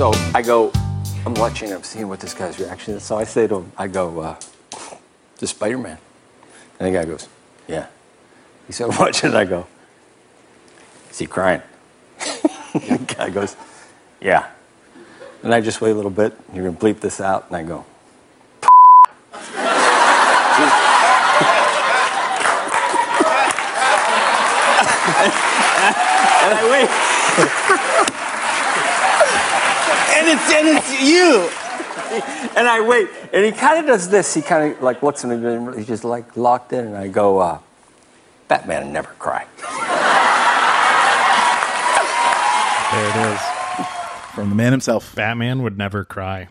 So I go, I'm watching, I'm seeing what this guy's reaction is. So I say to him, I go, "The Spider-Man." And the guy goes, "Yeah." He said, "Watch it." I go, "Is he crying?" The guy goes, "Yeah." And I just wait a little bit. You're going to bleep this out. And I go, and I wait. and it's you. And I wait. And he kind of does this. He kind of like looks at me and he's just like locked in. And I go, "Batman never cry." There it is. From the man himself. Batman would never cry.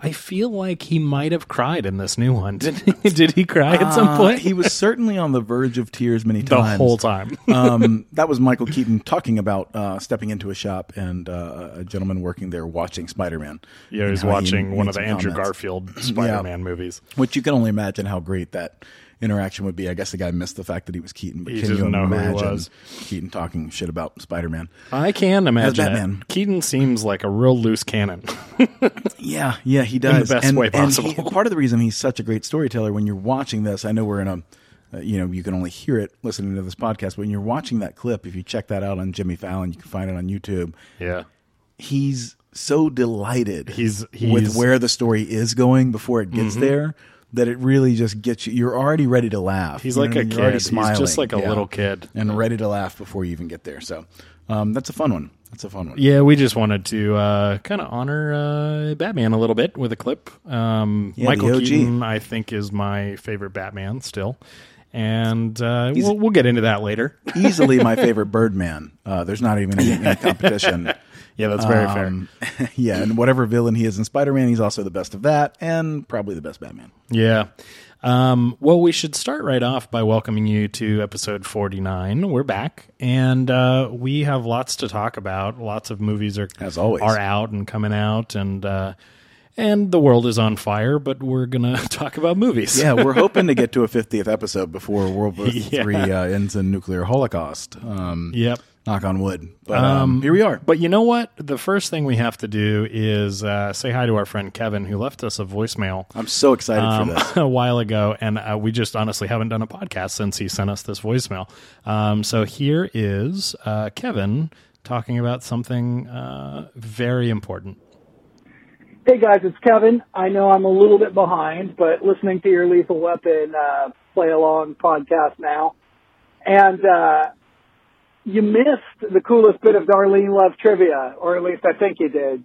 I feel like he might have cried in this new one. Did he cry at some point? He was certainly on the verge of tears many times. The whole time. That was Michael Keaton talking about stepping into a shop and a gentleman working there watching Spider-Man. Yeah, he was watching one of the Andrew Garfield Spider-Man movies. Which you can only imagine how great that interaction would be. I guess the guy missed the fact that he was Keaton, but can you imagine Keaton talking shit about Spider-Man? I can imagine Batman. Keaton seems like a real loose cannon. yeah, he does. In the best way possible. And part of the reason he's such a great storyteller, when you're watching this, I know we're in a, you can only hear it listening to this podcast, but when you're watching that clip, if you check that out on Jimmy Fallon, you can find it on YouTube. Yeah. He's so delighted with where the story is going before it gets there. That it really just gets you. You're already ready to laugh. He's like a kid. He's just like a little kid. And ready to laugh before you even get there. So that's a fun one. Yeah, we just wanted to kind of honor Batman a little bit with a clip. Michael Keaton, I think, is my favorite Batman still. And we'll get into that later. Easily my favorite Birdman. There's not even any competition. Yeah, that's very fair. Yeah, and whatever villain he is in Spider-Man, he's also the best of that, and probably the best Batman. Yeah. Well, we should start right off by welcoming you to episode 49. We're back, and we have lots to talk about. Lots of movies are out and coming out, and the world is on fire, but we're going to talk about movies. Yeah, we're hoping to get to a 50th episode before World War III ends in nuclear holocaust. Yep. Knock on wood. But here we are. But you know what? The first thing we have to do is say hi to our friend Kevin, who left us a voicemail. I'm so excited for this. A while ago, and we just honestly haven't done a podcast since he sent us this voicemail. So here is Kevin talking about something very important. Hey, guys, it's Kevin. I know I'm a little bit behind, but listening to your Lethal Weapon play-along podcast now. And... you missed the coolest bit of Darlene Love trivia, or at least I think you did.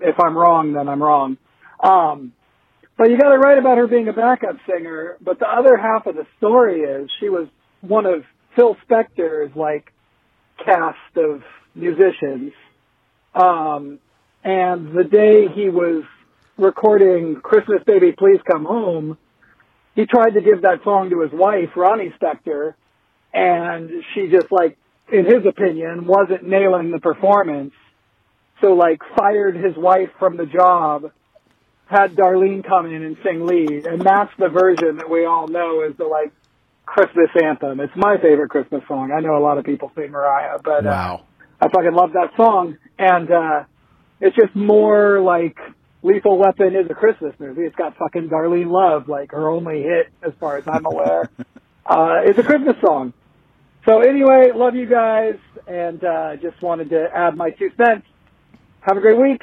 If I'm wrong, then I'm wrong. But you got it right about her being a backup singer. But the other half of the story is she was one of Phil Spector's, cast of musicians. And the day he was recording Christmas Baby Please Come Home, he tried to give that song to his wife, Ronnie Spector, and she just, in his opinion, wasn't nailing the performance. So, fired his wife from the job, had Darlene come in and sing lead. And that's the version that we all know is the, Christmas anthem. It's my favorite Christmas song. I know a lot of people sing Mariah, but wow. I fucking love that song. And it's just more like Lethal Weapon is a Christmas movie. It's got fucking Darlene Love, her only hit as far as I'm aware. It's a Christmas song. So anyway, love you guys, and just wanted to add my 2 cents. Have a great week.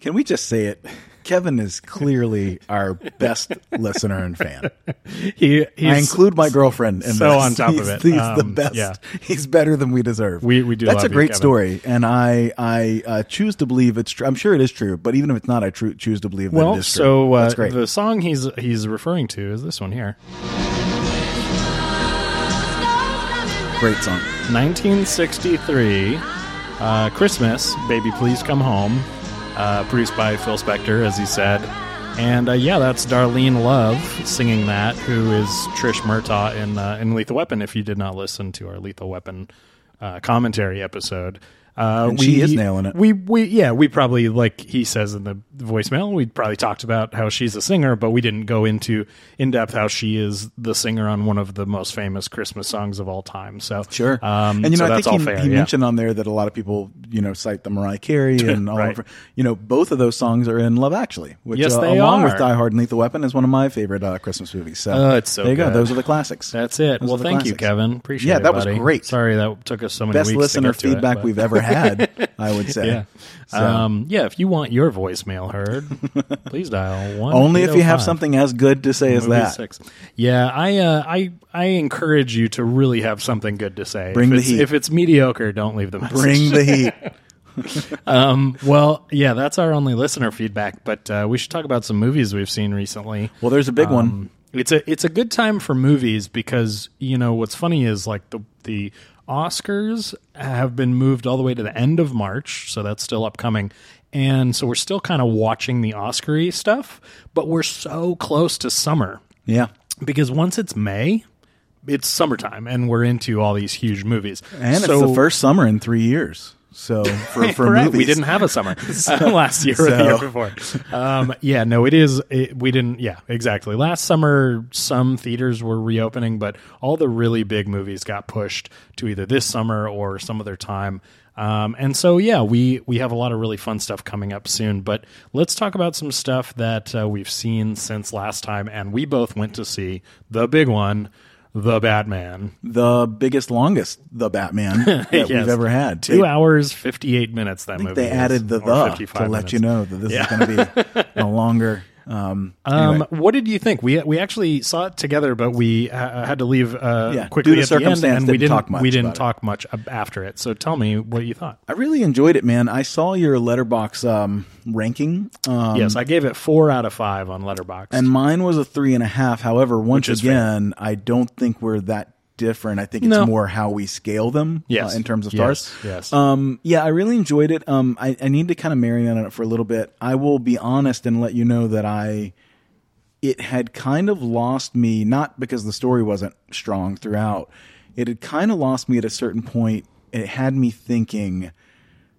Can we just say it? Kevin is clearly our best listener and fan. I include my girlfriend in so this. On top of it. He's the best. Yeah. He's better than we deserve. We do. That's a great story, and I choose to believe it's true. I'm sure it is true, but even if it's not, I choose to believe that it is true. Well, so that's great. The song he's referring to is this one here. Great song. 1963, Christmas, Baby Please Come Home, produced by Phil Spector, as he said. And that's Darlene Love singing that, who is Trish Murtaugh in Lethal Weapon, if you did not listen to our Lethal Weapon commentary episode. And she is nailing it. We probably, like he says in the voicemail, we probably talked about how she's a singer, but we didn't go into in depth how she is the singer on one of the most famous Christmas songs of all time. So sure, and you know, so I think he mentioned on there that a lot of people, you know, cite the Mariah Carey and all right. of, you know, both of those songs are in Love Actually, which along with Die Hard and Lethal Weapon is one of my favorite Christmas movies. So it's so there you good. Go. Those are the classics. That's it. Those well, thank classics. You, Kevin. Appreciate it. Yeah, that buddy. Was great. Sorry that took us so many Best weeks. Best listener to get to feedback it, we've ever had, I would say. Yeah. So. If you want your voicemail heard, please dial 1. Only if you have something as good to say as that. 6. Yeah, I encourage you to really have something good to say. Bring the heat. If it's mediocre, don't leave the message. Bring the heat. That's our only listener feedback, but we should talk about some movies we've seen recently. Well, there's a big one. It's a good time for movies because, you know, what's funny is like the Oscars have been moved all the way to the end of March, so that's still upcoming. And so we're still kind of watching the Oscar-y stuff, but we're so close to summer. Yeah. Because once it's May, it's summertime and we're into all these huge movies. And so, it's the first summer in 3 years. So for right. movies, we didn't have a summer last year or the year before. We didn't. Yeah, exactly. Last summer, some theaters were reopening, but all the really big movies got pushed to either this summer or some other time. We have a lot of really fun stuff coming up soon, but let's talk about some stuff that we've seen since last time. And we both went to see the big one. The Batman. The biggest, longest The Batman that we've ever had. 2 hours, 58 minutes, that I think movie. They added to minutes. Let you know that this is going to be a longer... anyway. What did you think? We actually saw it together, but we had to leave quickly at the end, and we didn't talk much after it. So tell me what you thought. I really enjoyed it, man. I saw your Letterboxd ranking. I gave it 4 out of 5 on Letterboxd, and mine was a 3.5. However, once again, fair. I don't think we're that different. I think it's more how we scale them in terms of stars. Yes. I really enjoyed it. I need to kind of marinate on it for a little bit. I will be honest and let you know that it had kind of lost me, not because the story wasn't strong throughout. It had kind of lost me at a certain point. It had me thinking,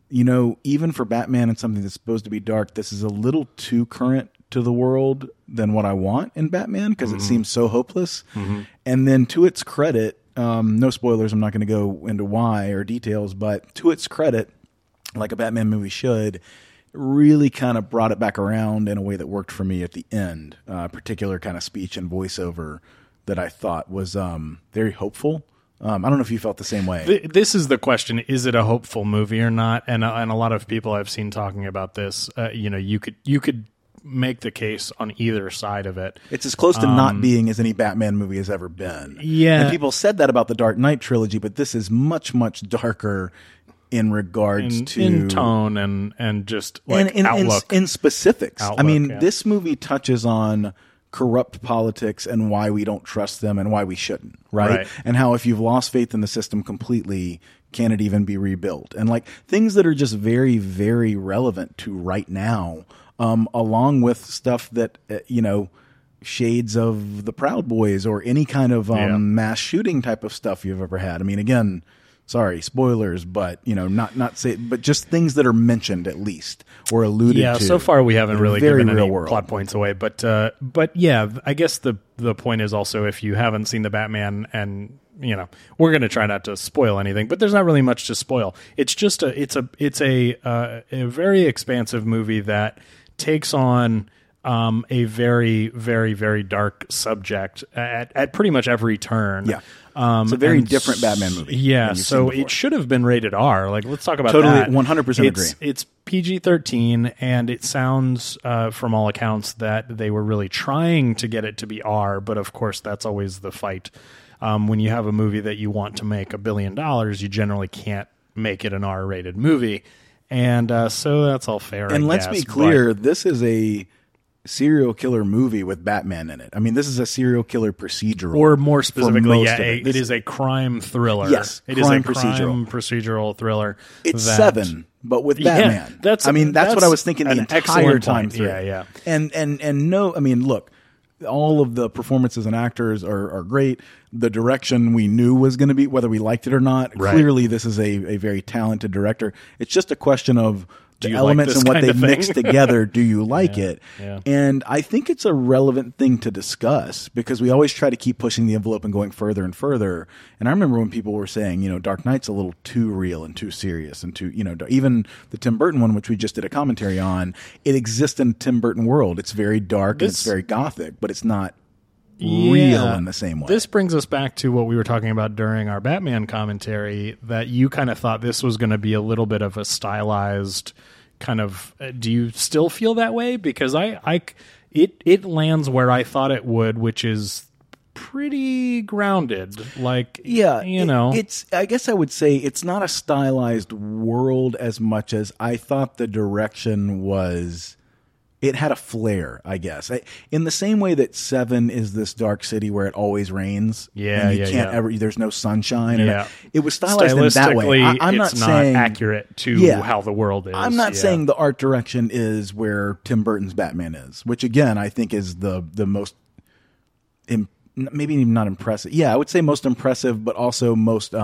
you know, even for Batman and something that's supposed to be dark, this is a little too current to the world than what I want in Batman, because it seems so hopeless. Mm-hmm. And then to its credit, no spoilers, I'm not going to go into why or details, but to its credit, like a Batman movie should, really kind of brought it back around in a way that worked for me at the end. Particular kind of speech and voiceover that I thought was very hopeful. I don't know if you felt the same way. This is the question. Is it a hopeful movie or not? And a lot of people I've seen talking about this, you could make the case on either side of it. It's as close to not being as any Batman movie has ever been. Yeah. And people said that about the Dark Knight trilogy, but this is much, much darker in regards to... in tone and just like and outlook. In specifics. Outlook, this movie touches on corrupt politics and why we don't trust them and why we shouldn't, right? And how if you've lost faith in the system completely, can it even be rebuilt? And like things that are just very, very relevant to right now. Along with stuff that, shades of the Proud Boys or any kind of mass shooting type of stuff you've ever had. I mean, again, sorry, spoilers, but, but just things that are mentioned at least or alluded to. Yeah, so far we haven't really given any plot points away. But I guess the point is also if you haven't seen the Batman and... we're going to try not to spoil anything, but there's not really much to spoil. It's just a very expansive movie that takes on a very, very, very dark subject at pretty much every turn. Yeah. It's a very different Batman movie. Yeah, so it should have been rated R. Like, let's talk about that. Totally, 100% agree. It's PG-13, and it sounds, from all accounts, that they were really trying to get it to be R, but of course that's always the fight. When you have a movie that you want to make $1 billion, you generally can't make it an R-rated movie. And so that's all fair. And let's be clear, this is a serial killer movie with Batman in it. I mean, this is a serial killer procedural. Or more specifically, it is a crime thriller. Yes, it is a crime procedural thriller. It's Seven, but with Batman. Yeah, that's what I was thinking the entire time through. Yeah, yeah. And look... all of the performances and actors are great. The direction we knew was going to be, whether we liked it or not. Right. Clearly, this is a very talented director. It's just a question of the elements and what they mix together. Do you like it? Yeah. And I think it's a relevant thing to discuss because we always try to keep pushing the envelope and going further and further. And I remember when people were saying, you know, Dark Knight's a little too real and too serious and too, you know, even the Tim Burton one, which we just did a commentary on, it exists in Tim Burton world. It's very dark and it's very gothic, but it's not real in the same way. This brings us back to what we were talking about during our Batman commentary, that you kind of thought this was going to be a little bit of a stylized kind of, do you still feel that way? Because it lands where I thought it would, which is pretty grounded. Like, yeah, you know, it's, I guess I would say it's not a stylized world as much as I thought the direction was. It had a flair, I guess. In the same way that Seven is this dark city where it always rains. Yeah, and you can't ever. There's no sunshine. Yeah. It was stylized in that way. It's not accurate to how the world is. I'm not saying the art direction is where Tim Burton's Batman is, which again I think is the most maybe even not impressive. Yeah, I would say most impressive, but also most.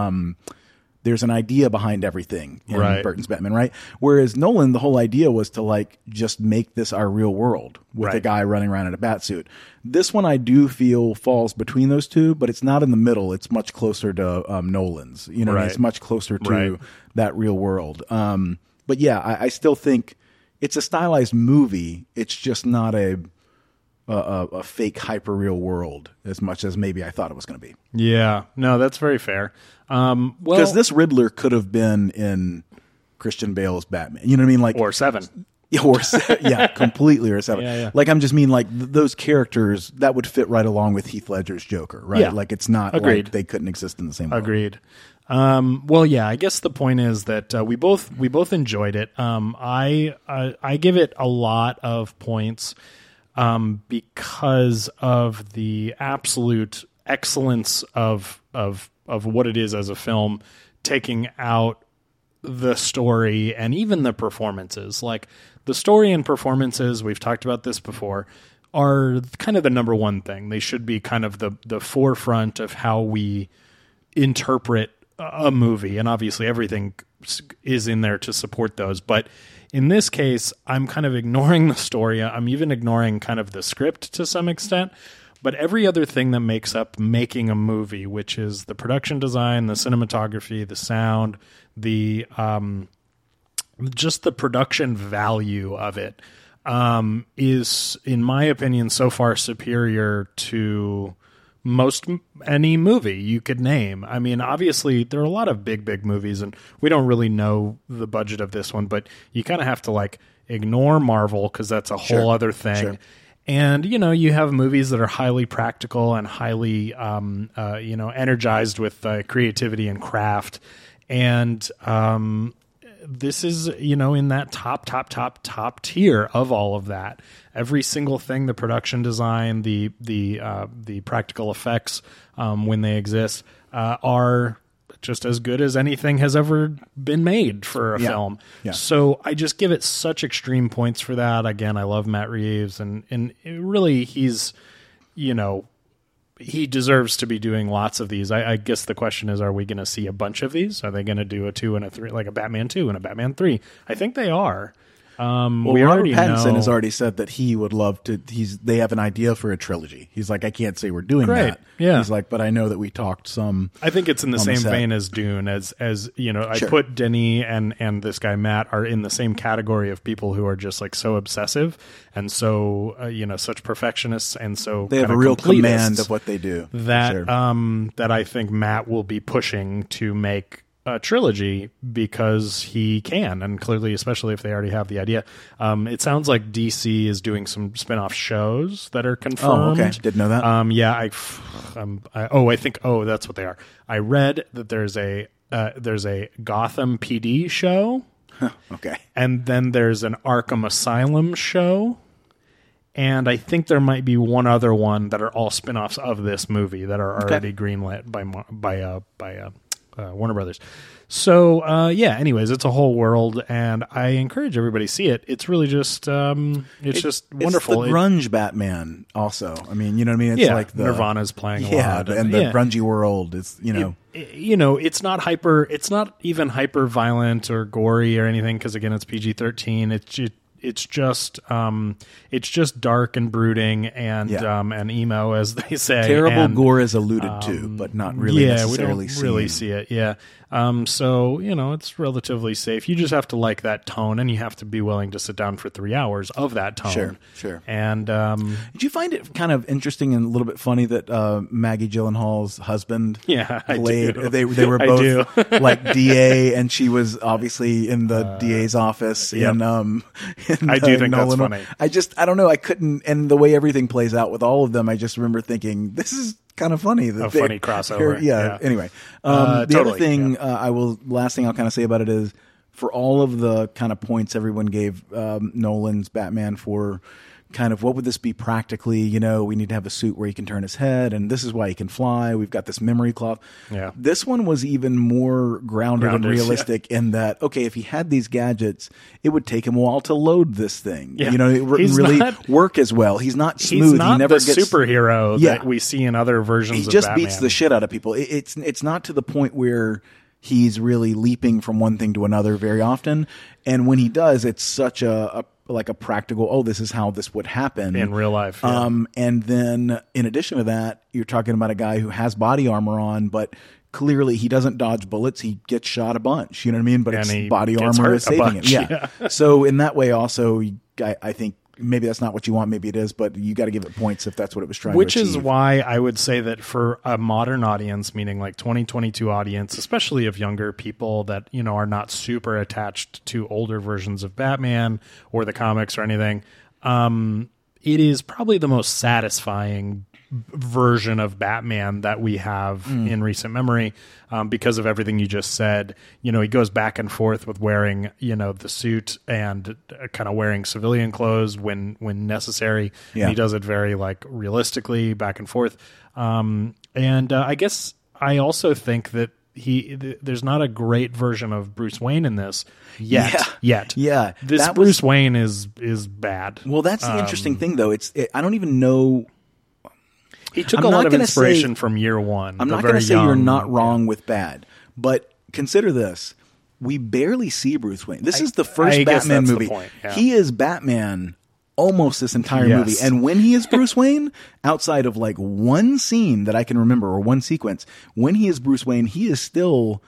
There's an idea behind everything in Burton's Batman, right? Whereas Nolan, the whole idea was to like just make this our real world with a guy running around in a batsuit. This one I do feel falls between those two, but it's not in the middle. It's much closer to Nolan's. You know, it's much closer to that real world. But yeah, I still think it's a stylized movie. It's just not a fake hyper real world as much as maybe I thought it was going to be. Yeah, no, that's very fair. Because this Riddler could have been in Christian Bale's Batman, you know what I mean? Like, or Seven, completely, or Seven. Yeah. Like, I'm just mean like those characters that would fit right along with Heath Ledger's Joker, right? Yeah. Like, it's not like they couldn't exist in the same way. Agreed. I guess the point is that we both enjoyed it. I give it a lot of points. Because of the absolute excellence of what it is as a film, taking out the story and even the performances. Like, the story and performances, we've talked about this before, are kind of the number one thing. They should be kind of the forefront of how we interpret a movie, and obviously everything is in there to support those, but in this case, I'm kind of ignoring the story. I'm even ignoring kind of the script to some extent, but every other thing that makes up making a movie, which is the production design, the cinematography, the sound, the just the production value of it, is, in my opinion, so far superior to most any movie you could name. I mean, obviously there are a lot of big movies and we don't really know the budget of this one, but you kind of have to like ignore Marvel because that's a whole other thing. Sure. And, you know, you have movies that are highly practical and highly, energized with creativity and craft. And this is, you know, in that top tier of all of that. Every single thing, the production design, the practical effects, when they exist, are just as good as anything has ever been made for a film. Yeah. So I just give it such extreme points for that. Again, I love Matt Reeves and really he's, you know, he deserves to be doing lots of these. I guess the question is, are we going to see a bunch of these? Are they going to do a 2 and a 3, like a Batman 2 and a Batman 3? I think they are. Robert Pattinson has already said that he would love to. They have an idea for a trilogy. He's like, I can't say we're doing that. Yeah. He's like, but I know that we talked some. I think it's in the same vein as Dune, as you know. Sure. I put Denis and this guy Matt are in the same category of people who are just like so obsessive and so such perfectionists, and so they have a real command of what they do. That that I think Matt will be pushing to make a trilogy because he can, and clearly, especially if they already have the idea. It sounds like DC is doing some spin-off shows that are confirmed. Oh, okay. Didn't know that. I think, that's what they are. I read that there's a Gotham PD show. Okay. And then there's an Arkham Asylum show. And I think there might be one other one that are all spin-offs of this movie that are already greenlit by Warner Brothers. So, yeah, anyways, it's a whole world, and I encourage everybody to see it. It's really just, it's just wonderful. It's the grunge Batman also. I mean, you know what I mean? It's like the Nirvana's playing a lot. And the grungy world. It's, you know. You know, it's not even hyper violent or gory or anything, because again, it's PG-13. It's just dark and brooding and emo, as they say. Terrible gore is alluded to, but not really necessarily seen. Yeah, we don't really see it, yeah. So, you know, it's relatively safe. You just have to like that tone, and you have to be willing to sit down for 3 hours of that tone. Sure, sure. And did you find it kind of interesting and a little bit funny that Maggie Gyllenhaal's husband played? I do. They were both like DA, and she was obviously in the DA's office. Yeah. I do think Nolan. That's funny. I don't know. I couldn't, and the way everything plays out with all of them, I just remember thinking, this is kind of funny. Funny crossover. Yeah. Anyway, last thing I'll kind of say about it is, for all of the kind of points everyone gave Nolan's Batman for kind of what would this be practically, you know, we need to have a suit where he can turn his head, and this is why he can fly. We've got this memory cloth. Yeah. This one was even more grounded and realistic in that, okay, if he had these gadgets, it would take him a while to load this thing. Yeah. You know, it wouldn't really work as well. He's not smooth. He's not superhero that we see in other versions of Batman. He just beats the shit out of people. It's not to the point where he's really leaping from one thing to another very often. And when he does, it's such a practical, this is how this would happen in real life. Yeah. And then in addition to that, you're talking about a guy who has body armor on, but clearly he doesn't dodge bullets. He gets shot a bunch, you know what I mean? But it's body armor is saving him. Yeah. So in that way also, I think maybe that's not what you want. Maybe it is, but you got to give it points if that's what it was trying to achieve. Which is why I would say that for a modern audience, meaning like 2022 audience, especially of younger people that, you know, are not super attached to older versions of Batman or the comics or anything, it is probably the most satisfying version of Batman that we have in recent memory, because of everything you just said. You know, he goes back and forth with wearing, you know, the suit and kind of wearing civilian clothes when necessary. Yeah. And he does it very like realistically back and forth. And I guess I also think that there's not a great version of Bruce Wayne in this yet. Yeah. This Bruce Wayne is bad. Well, that's the interesting thing though. I don't even know. He took a lot of inspiration from year one. I'm not going to say you're not wrong with bad, but consider this. We barely see Bruce Wayne. This is the first Batman movie. Yeah. He is Batman almost this entire movie. And when he is Bruce Wayne, outside of like one scene that I can remember or one sequence, when he is Bruce Wayne, he is still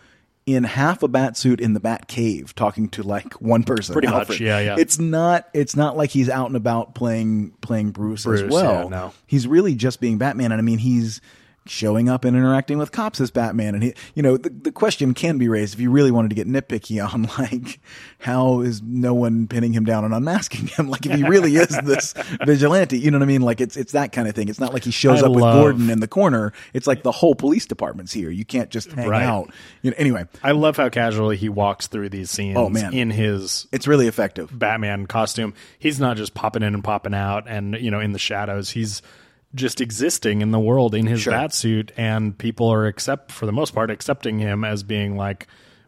in half a bat suit in the bat cave talking to like one person. Pretty Alfred. Much. Yeah. It's not like he's out and about playing Bruce as well. Yeah, no. He's really just being Batman. And I mean, he's showing up and interacting with cops as Batman. And he, you know, the question can be raised if you really wanted to get nitpicky on like, how is no one pinning him down and unmasking him? Like if he really is this vigilante, you know what I mean? Like it's that kind of thing. It's not like he shows up with Gordon in the corner. It's like the whole police department's here. You can't just hang out. You know, anyway. I love how casually he walks through these scenes in his, it's really effective, Batman costume. He's not just popping in and popping out and, you know, in the shadows, he's just existing in the world in his bat suit, and people are, for the most part, accepting him as being like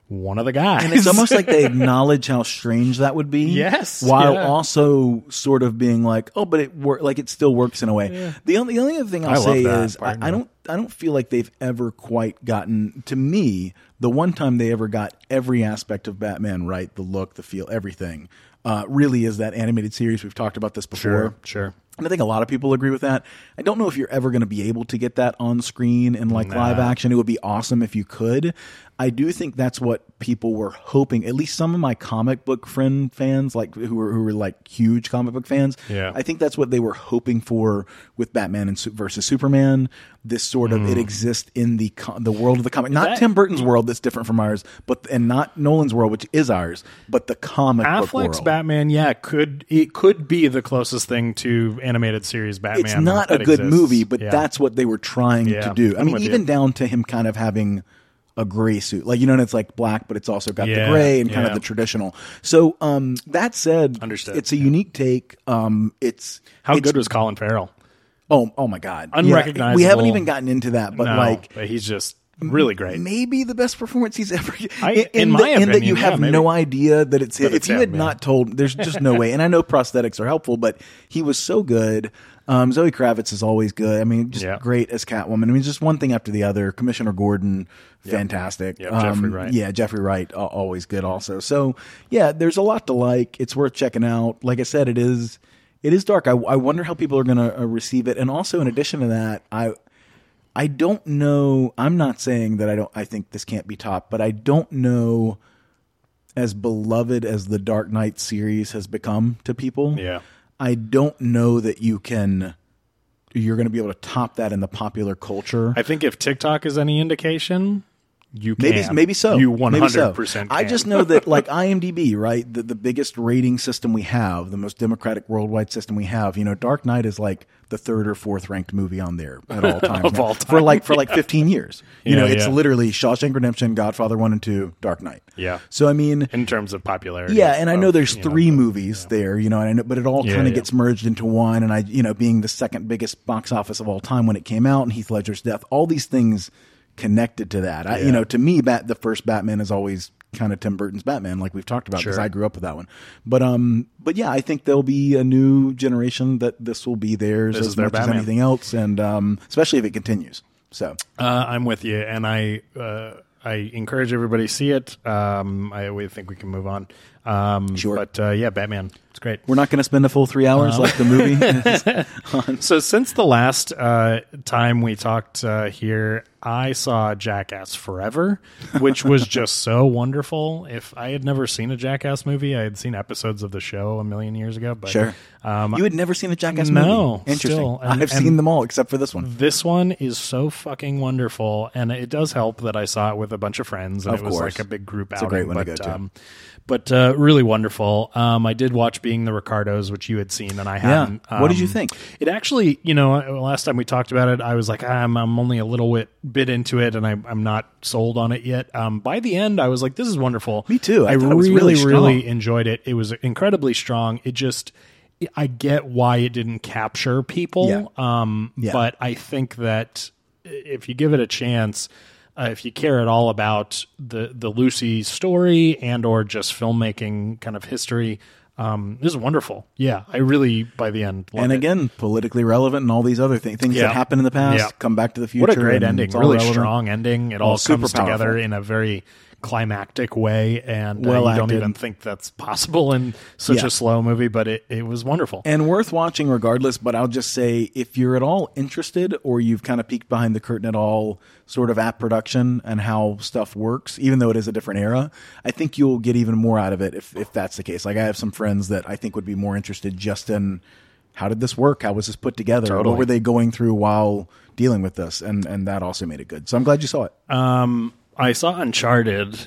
one of the guys. And it's almost like they acknowledge how strange that would be. Yes. While also sort of being like, oh, but it still works in a way. Yeah. The only other thing I'll say is I don't feel like they've ever quite gotten, to me, the one time they ever got every aspect of Batman right, the look, the feel, everything, really is that animated series. We've talked about this before. Sure. And I think a lot of people agree with that. I don't know if you're ever going to be able to get that on screen in live action. It would be awesome if you could. I do think that's what people were hoping. At least some of my comic book fans, like who were like huge comic book fans. Yeah. I think that's what they were hoping for with Batman and versus Superman. This sort of it exists in the world of the comic, not Tim Burton's world that's different from ours, and not Nolan's world, which is ours, but the comic book world. Affleck's Batman, could be the closest thing to animated series Batman. It's not a good movie, but that's what they were trying to do. I mean, even down to him kind of having a gray suit, like, you know, and it's like black, but it's also got the gray and kind of the traditional. So that said, understood. It's a unique take. Good was Colin Farrell? Oh my God. Unrecognizable. Yeah. We haven't even gotten into that, but he's just really great. Maybe the best performance he's ever in my opinion, that you have no idea that it's him. If you had not told, there's just no way. And I know prosthetics are helpful, but he was so good. Zoe Kravitz is always good. I mean, just great as Catwoman. I mean, just one thing after the other. Commissioner Gordon, fantastic. Yeah, Jeffrey Wright. Yeah, Jeffrey Wright, always good also. So, yeah, there's a lot to like. It's worth checking out. Like I said, it is dark. I wonder how people are going to receive it. And also, in addition to that, I don't know. I'm not saying that I think this can't be topped, but I don't know, as beloved as the Dark Knight series has become to people. Yeah. I don't know that you're going to be able to top that in the popular culture. I think if TikTok is any indication, you can. Maybe so. You 100% can. I just know that, like, IMDb, right? The biggest rating system we have, the most democratic worldwide system we have, you know, Dark Knight is like the third or fourth ranked movie on there at all times. Of all time. For like 15 years. It's literally Shawshank Redemption, Godfather 1 and 2, Dark Knight. Yeah. So I mean, in terms of popularity. Yeah, and I know there's three movies there, and I know, but it all kind of gets merged into one, and I, being the second biggest box office of all time when it came out, and Heath Ledger's death, all these things connected to that. I, to me, the first Batman is always kind of Tim Burton's Batman, like we've talked about, because I grew up with that one. But yeah, I think there'll be a new generation that this will be theirs as much as anything else, and especially if it continues. So I'm with you, and I encourage everybody to see it. We think we can move on. Sure. But Batman, it's great. We're not going to spend a full 3 hours like the movie is on. So since the last time we talked here, I saw Jackass Forever, which was just so wonderful. If I had never seen a Jackass movie, I had seen episodes of the show a million years ago. But, you had never seen a Jackass movie? No. Interesting. Still, I've seen them all except for this one. This one is so fucking wonderful, and it does help that I saw it with a bunch of friends, and of course. It was like a big group outing. It's a great one to go to. But really wonderful. I did watch Being the Ricardos, which you had seen, and I hadn't. Yeah. What did you think? It actually, last time we talked about it, I was like, I'm only a little bit into it, and I'm not sold on it yet. By the end, I was like, this is wonderful. Me too. I really enjoyed it. It was incredibly strong. It just, I get why it didn't capture people. Yeah. But I think that if you give it a chance, if you care at all about the Lucy story and or just filmmaking kind of history, this is wonderful. Yeah, I really, by the end, loved it. And again, politically relevant and all these other things that happened in the past, come back to the future. What a great ending. Really strong ending. It all comes together in a very climactic way, and I don't even think that's possible in such a slow movie, but it was wonderful and worth watching regardless. But I'll just say, if you're at all interested, or you've kind of peeked behind the curtain at all sort of at production and how stuff works, even though it is a different era, I think you'll get even more out of it if that's the case. Like, I have some friends that I think would be more interested just in, how did this work? How was this put together? Totally. What were they going through while dealing with this? And that also made it good. So I'm glad you saw it. I saw Uncharted,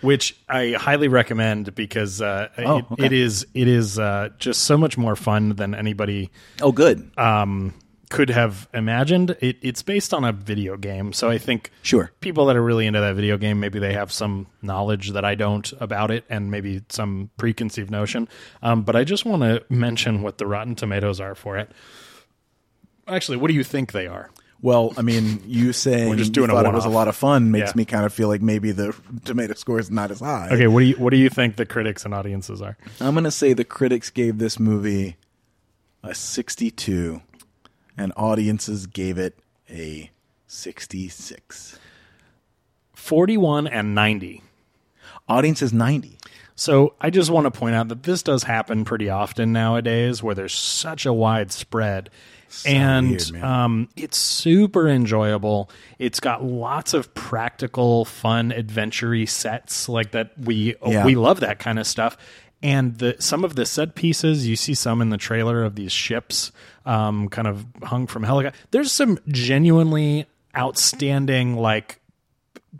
which I highly recommend, because it is just so much more fun than anybody could have imagined. It's based on a video game, so I think people that are really into that video game, maybe they have some knowledge that I don't about it, and maybe some preconceived notion. But I just want to mention what the Rotten Tomatoes are for it. Actually, what do you think they are? Well, I mean, you saying you thought it was a lot of fun makes me kind of feel like maybe the tomato score is not as high. Okay, what do you think the critics and audiences are? I'm going to say the critics gave this movie a 62, and audiences gave it a 66. 41 and 90. Audiences 90. So I just want to point out that this does happen pretty often nowadays, where there's such a wide spread. So weird, it's super enjoyable. It's got lots of practical, fun, adventure-y sets like that. We love that kind of stuff. And some of the set pieces, you see some in the trailer of these ships kind of hung from helicopter. There's some genuinely outstanding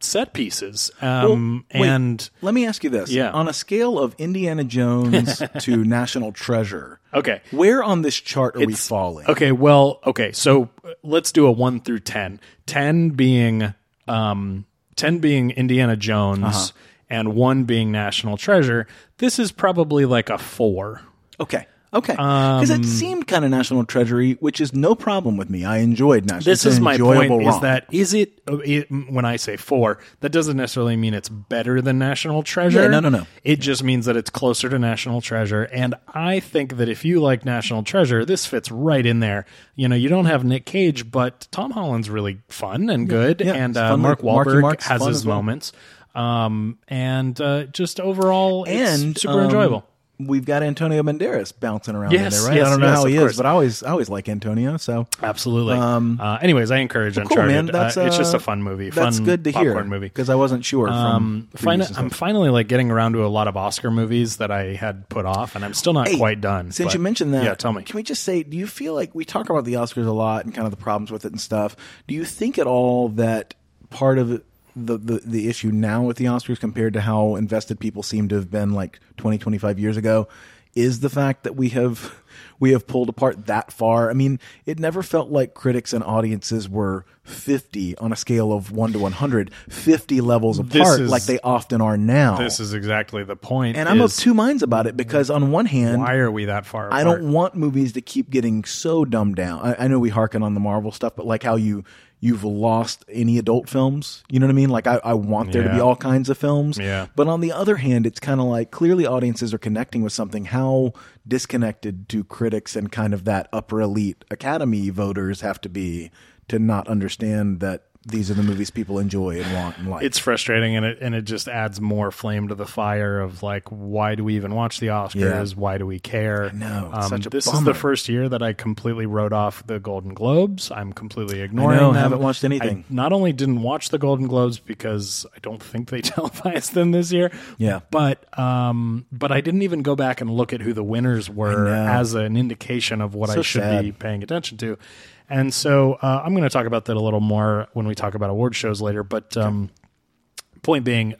set pieces. Let me ask you this. Yeah. On a scale of Indiana Jones to National Treasure, okay, where on this chart are we falling? Okay. So let's do a 1 through 10. 10 being Indiana Jones and 1 being National Treasure. This is probably like a 4. Okay. Okay. Because it seemed kind of National Treasury, which is no problem with me. I enjoyed National Treasury. This is my point, is that when I say four, that doesn't necessarily mean it's better than National Treasure. Yeah, no. It just means that it's closer to National Treasure. And I think that if you like National Treasure, this fits right in there. You know, you don't have Nick Cage, but Tom Holland's really fun and good. Yeah, and Mark Wahlberg has his moments. Just overall, it's super enjoyable. We've got Antonio Banderas bouncing around in there, right? Yes, I don't know how he is, but I always like Antonio. So absolutely. Anyways, I encourage Uncharted. Cool, it's just a fun movie. That's good to hear. Movie because I wasn't sure. I'm finally like getting around to a lot of Oscar movies that I had put off, and I'm still not quite done. Since you mentioned that, yeah, tell me. Can we just say, do you feel like we talk about the Oscars a lot and kind of the problems with it and stuff? Do you think at all that part of it, the issue now with the Oscars compared to how invested people seem to have been like 20, 25 years ago is the fact that we have pulled apart that far? I mean, it never felt like critics and audiences were 50 on a scale of 1 to 100, 50 levels apart like they often are now. This is exactly the point. And I'm of two minds about it because on one hand... Why are we that far apart? I don't want movies to keep getting so dumbed down. I know we harken on the Marvel stuff, but like how you've lost any adult films. You know what I mean? Like I want there to be all kinds of films. Yeah. But on the other hand, it's kind of like clearly audiences are connecting with something. How disconnected do critics and kind of that upper elite Academy voters have to be to not understand that these are the movies people enjoy and want and like? It's frustrating, and it just adds more flame to the fire of like, why do we even watch the Oscars? Yeah. Why do we care? No, this bummer. Is the first year that I completely wrote off the Golden Globes. I'm completely ignoring them. I haven't watched anything. I not only didn't watch the Golden Globes because I don't think they televised them this year. Yeah, but I didn't even go back and look at who the winners were as an indication of what I should be paying attention to. And so I'm going to talk about that a little more when we talk about award shows later. But point being,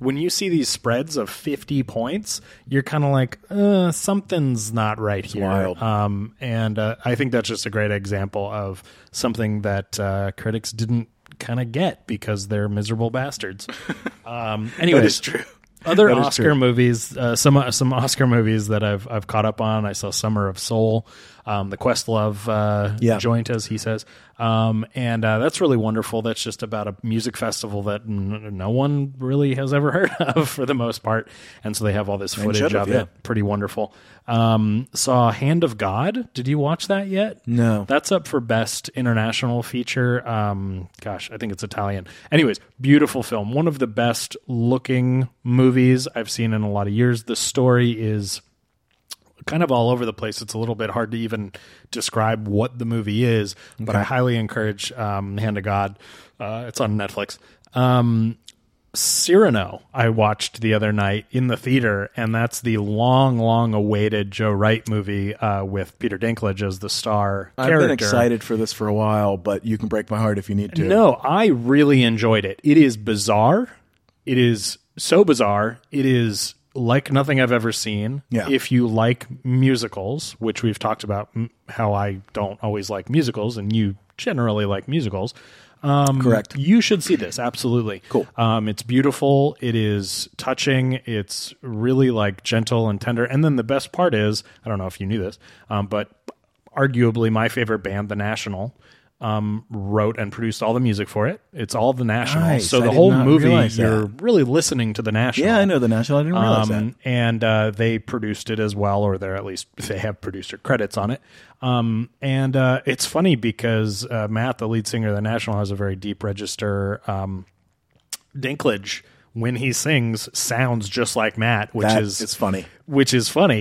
when you see these spreads of 50 points, you're kind of like, something's not right here. Wild. And I think that's just a great example of something that critics didn't kind of get because they're miserable bastards. Anyway, that is true. Other Oscar movies, some Oscar movies that I've caught up on. I saw Summer of Soul, the Questlove joint, as he says, and that's really wonderful. That's just about a music festival that no one really has ever heard of for the most part, and so they have all this footage of it. Pretty wonderful. Saw Hand of God. Did you watch that yet? No. That's up for Best International Feature. I think it's Italian. Anyways, beautiful film. One of the best looking movies I've seen in a lot of years. The story is kind of all over the place. It's a little bit hard to even describe what the movie is, but I highly encourage Hand of God. It's on Netflix. Cyrano I watched the other night in the theater, and that's the long awaited Joe Wright movie with Peter Dinklage as the star character. I've been excited for this for a while, but you can break my heart if you need to. No, I really enjoyed it. It is bizarre. It is so bizarre. It is like nothing I've ever seen. Yeah. If you like musicals, which we've talked about how I don't always like musicals and you generally like musicals. Correct. You should see this. Absolutely. Cool. It's beautiful. It is touching. It's really like gentle and tender. And then the best part is, I don't know if you knew this, but arguably my favorite band, The National, wrote and produced all the music for it. It's all The National. Nice. So the whole movie, you're really listening to The National. Yeah, I know The National. I didn't realize that. And they produced it as well, or they're at least they have producer credits on it. And it's funny because Matt, the lead singer of The National, has a very deep register. Dinklage, when he sings, sounds just like Matt, which is funny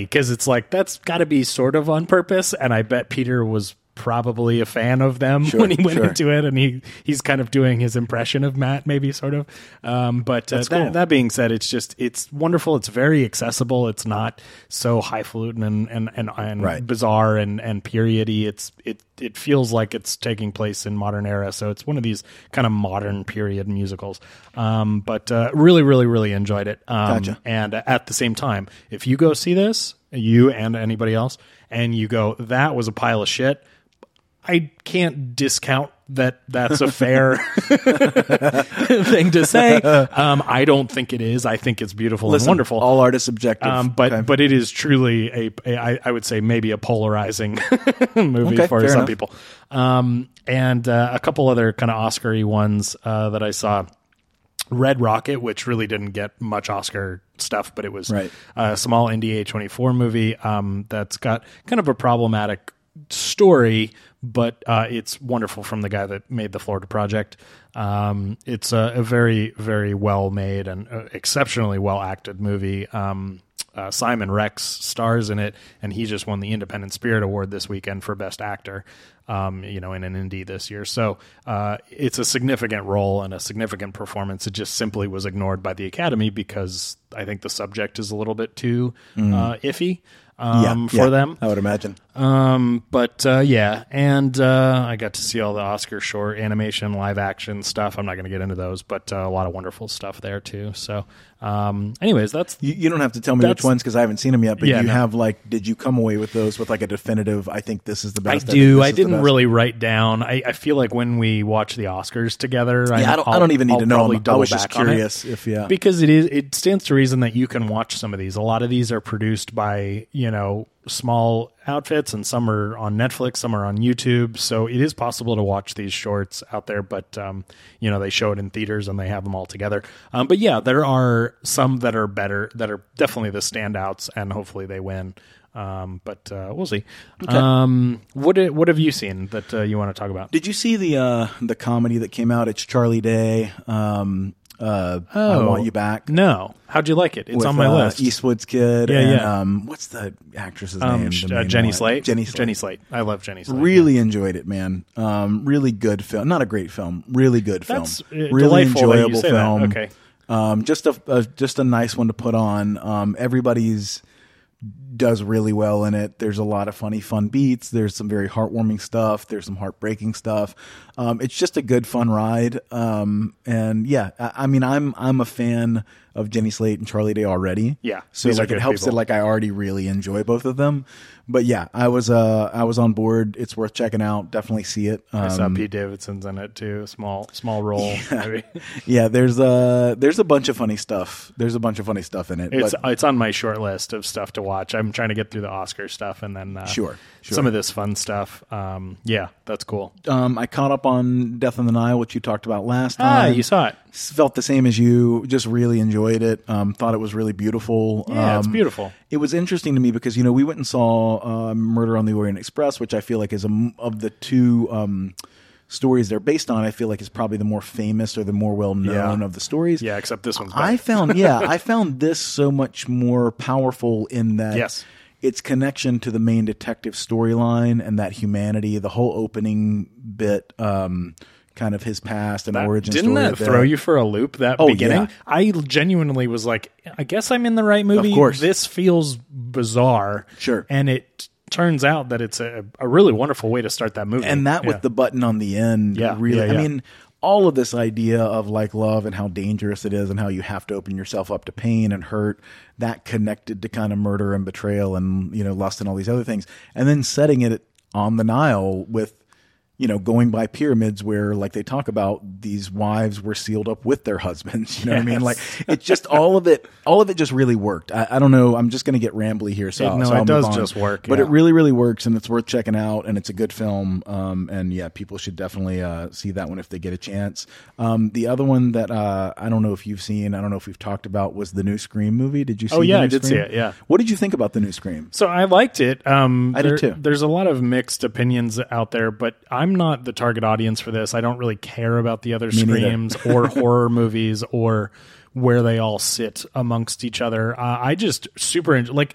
because it's like that's got to be sort of on purpose. And I bet Peter was probably a fan of them when he went into it, and he's kind of doing his impression of Matt, maybe sort of. Cool. That being said, it's wonderful. It's very accessible. It's not so highfalutin and bizarre and period-y. It feels like it's taking place in modern era. So it's one of these kind of modern period musicals. But really, really, really enjoyed it. Gotcha. And at the same time, if you go see this, you and anybody else, and you go, that was a pile of shit, I can't discount that that's a fair thing to say. I don't think it is. I think it's beautiful and wonderful. All art is subjective. But it is truly I would say maybe a polarizing movie for some people. And a couple other kind of Oscar-y ones that I saw. Red Rocket, which really didn't get much Oscar stuff, but it was a small indie A24 movie that's got kind of a problematic story, but it's wonderful from the guy that made the Florida Project. It's a very, very well made and exceptionally well acted movie. Simon Rex stars in it, and he just won the Independent Spirit Award this weekend for Best Actor, in an indie this year. So it's a significant role and a significant performance. It just simply was ignored by the Academy because I think the subject is a little bit too iffy for them. I would imagine. And I got to see all the Oscar short animation, live action stuff. I'm not going to get into those, but a lot of wonderful stuff there too. So anyways, that's... You don't have to tell me which ones because I haven't seen them yet, but have did you come away with those with a definitive, I think this is the best? I didn't really write down. I feel like when we watch the Oscars together, I don't even need to know. I was just curious because it stands to reason that you can watch some of these. A lot of these are produced by, small outfits, and some are on Netflix, some are on YouTube. So it is possible to watch these shorts out there, but they show it in theaters and they have them all together. There are some that are better, that are definitely the standouts, and hopefully they win. We'll see. Okay. What have you seen that you want to talk about? Did you see the comedy that came out? It's Charlie Day. I Want You Back. No. How'd you like it? It's on my list. Eastwood's kid. And what's the actress's name? Jenny Slate. Jenny Slate. I love Jenny Slate. Really enjoyed it, man. Really good film. Not a great film. Really good film. That's really enjoyable film. That. Okay. Just a nice one to put on. Everybody's does really well in it. There's a lot of funny, fun beats. There's some very heartwarming stuff. There's some heartbreaking stuff. It's just a good, fun ride. I'm a fan of Jenny Slate and Charlie Day already. Yeah. So it helps that I already really enjoy both of them. But yeah, I was on board. It's worth checking out. Definitely see it. I saw Pete Davidson's in it too. Small role. Yeah. Maybe. Yeah. There's a bunch of funny stuff. There's a bunch of funny stuff in it. It's on my short list of stuff to watch. I'm trying to get through the Oscar stuff and then some of this fun stuff. That's cool. I caught up on Death in the Nile, which you talked about last time. You saw it. Felt the same as you. Just really enjoyed it. Thought it was really beautiful. Yeah, it's beautiful. It was interesting to me because we went and saw Murder on the Orient Express, which I feel like is of the two stories they're based on. I feel like is probably the more famous or the more well known of the stories. Yeah, except this one's better. I found this so much more powerful in that. Yes. Its connection to the main detective storyline and that humanity, the whole opening bit, kind of his past and origin story. Didn't that throw you for a loop, that beginning? Yeah. I genuinely was like, I guess I'm in the right movie. Of course. This feels bizarre. Sure. And it turns out that it's a really wonderful way to start that movie. And that with the button on the end. Yeah. Really, I mean... all of this idea of love and how dangerous it is and how you have to open yourself up to pain and hurt, that connected to kind of murder and betrayal and, lust and all these other things. And then setting it on the Nile with, going by pyramids where they talk about these wives were sealed up with their husbands. You know what I mean? It's just all of it just really worked. I don't know. I'm just going to get rambly here. It does just work, but it really, really works and it's worth checking out and it's a good film. People should definitely see that one if they get a chance. The other one that I don't know if you've seen, I don't know if we've talked about was the new Scream movie. Did you see it? Oh yeah, I did see it. Yeah. What did you think about the new Scream? So I liked it. I did too. There's a lot of mixed opinions out there, but I'm not the target audience for this. I don't really care about the other Screams or horror movies or where they all sit amongst each other. I just super enjoy,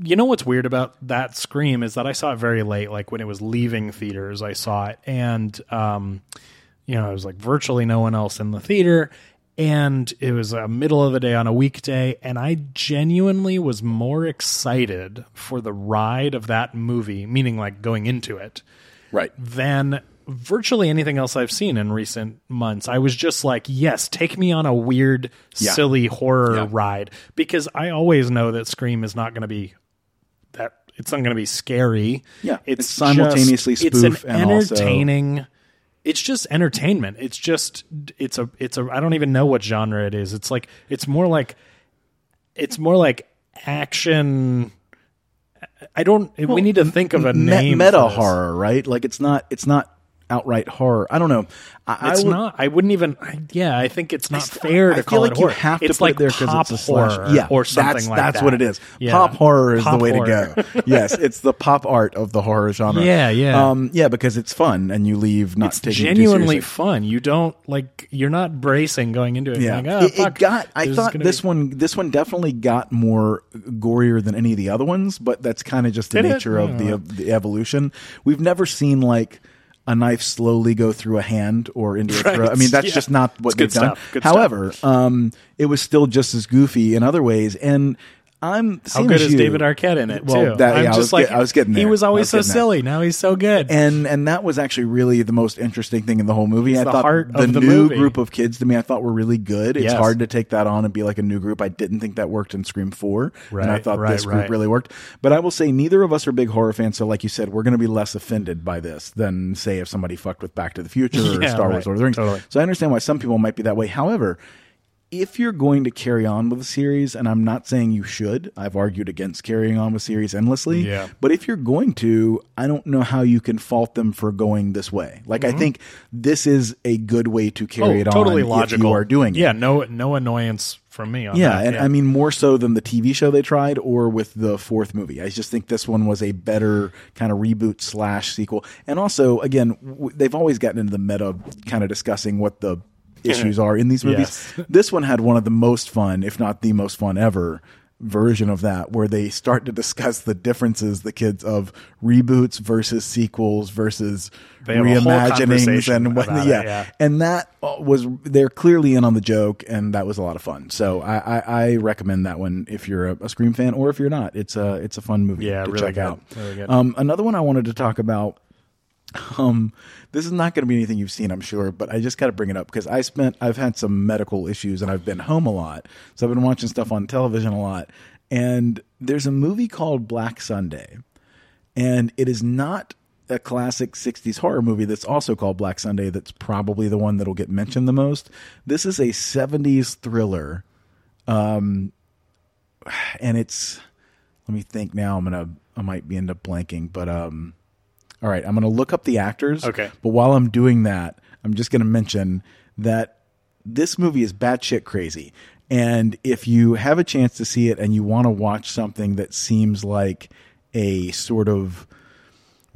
what's weird about that Scream is that I saw it very late. When it was leaving theaters, I saw it and, it was virtually no one else in the theater. And it was a middle of the day on a weekday, and I genuinely was more excited for the ride of that movie, meaning going into it. Right. Than virtually anything else I've seen in recent months. I was just yes, take me on a weird, silly horror ride, because I always know that Scream is not going to be that It's not going to be scary. Yeah, it's simultaneously just, spoof it's an and entertaining. Also... It's just entertainment. It's just it's a. I don't even know what genre it is. It's like it's more like action. I don't. Well, we need to think of a name. Meta horror, right? Like it's not outright horror. I don't know. It's not. I wouldn't even. I think it's not fair to call it horror. I feel like you have to put it there because it's pop horror, or something like that. That's what it is. Yeah. Pop horror is the way to go. Yes, it's the pop art of the horror genre. Yeah. Yeah, because it's fun, and you leave not it's taking it seriously. It's genuinely fun. You don't like. You're not bracing going into it. Yeah, like, it got. I thought this one definitely got more gorier than any of the other ones, but that's kind of just the nature of the evolution. We've never seen like a knife slowly go through a hand or into a throat. I mean, that's just not what they've done. However, it was still just as goofy in other ways. And I'm how good is David Arquette in it? Well, too. I was getting there. He was always so silly. Now he's so good. And that was actually really the most interesting thing in the whole movie. I thought the new group of kids to me, I thought were really good. It's hard to take that on and be like a new group. I didn't think that worked in Scream 4, and I thought this group really worked. But I will say, neither of us are big horror fans. So, like you said, we're going to be less offended by this than say if somebody fucked with Back to the Future or Star Wars or the Rings. Totally. So I understand why some people might be that way. However, if you're going to carry on with a series, and I'm not saying you should, I've argued against carrying on with series endlessly, but if you're going to, I don't know how you can fault them for going this way. Like, I think this is a good way to carry it on. Totally logical. If you are doing it. Yeah, no annoyance from me on that. And I mean, more so than the TV show they tried or with the fourth movie. I just think this one was a better kind of reboot / sequel. And also, again, they've always gotten into the meta, kind of discussing what the issues are in these movies. Yes. This one had one of the most fun, if not the most fun ever, version of that, where they start to discuss the differences, the kids, of reboots versus sequels versus reimaginings, and when, and that was, they're clearly in on the joke, and that was a lot of fun. So I recommend that one if you're a Scream fan, or if you're not, it's a fun movie to really check out. Really good. Another one I wanted to talk about. This is not going to be anything you've seen, I'm sure, but I just got to bring it up because I've had some medical issues and I've been home a lot. So I've been watching stuff on television a lot, and there's a movie called Black Sunday, and it is not a classic 60s horror movie that's also called Black Sunday. That's probably the one that'll get mentioned the most. This is a 70s thriller. And it's, let me think now, I might be end up blanking, but, all right, I'm going to look up the actors. Okay. But while I'm doing that, I'm just going to mention that this movie is batshit crazy. And if you have a chance to see it and you want to watch something that seems like a sort of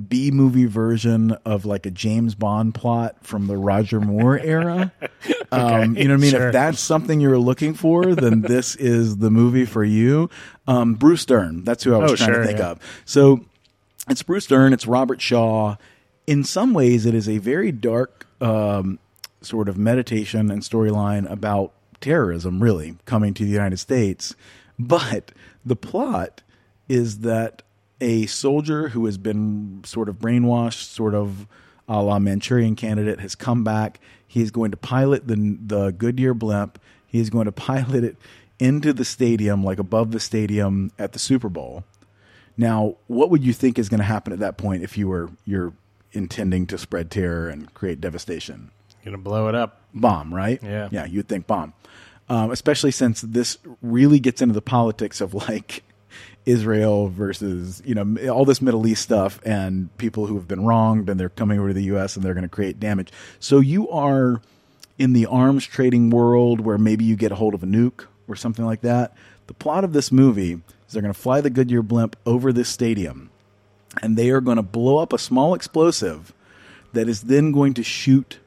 B-movie version of like a James Bond plot from the Roger Moore era, you know what I mean? Sure. If that's something you're looking for, then this is the movie for you. Bruce Dern, that's who I was trying to think of. So... it's Bruce Dern. It's Robert Shaw. In some ways, it is a very dark sort of meditation and storyline about terrorism, really, coming to the United States. But the plot is that a soldier who has been sort of brainwashed, sort of a la Manchurian Candidate, has come back. He's going to pilot the Goodyear blimp. He's going to pilot it into the stadium, like above the stadium at the Super Bowl. Now, what would you think is going to happen at that point if you're intending to spread terror and create devastation? Going to blow it up. Bomb, right? Yeah. Yeah, you'd think bomb. Especially since this really gets into the politics of like Israel versus, all this Middle East stuff and people who have been wronged, and they're coming over to the U.S. and they're going to create damage. So you are in the arms trading world where maybe you get a hold of a nuke or something like that. The plot of this movie... they're going to fly the Goodyear blimp over this stadium, and they are going to blow up a small explosive that is then going to shoot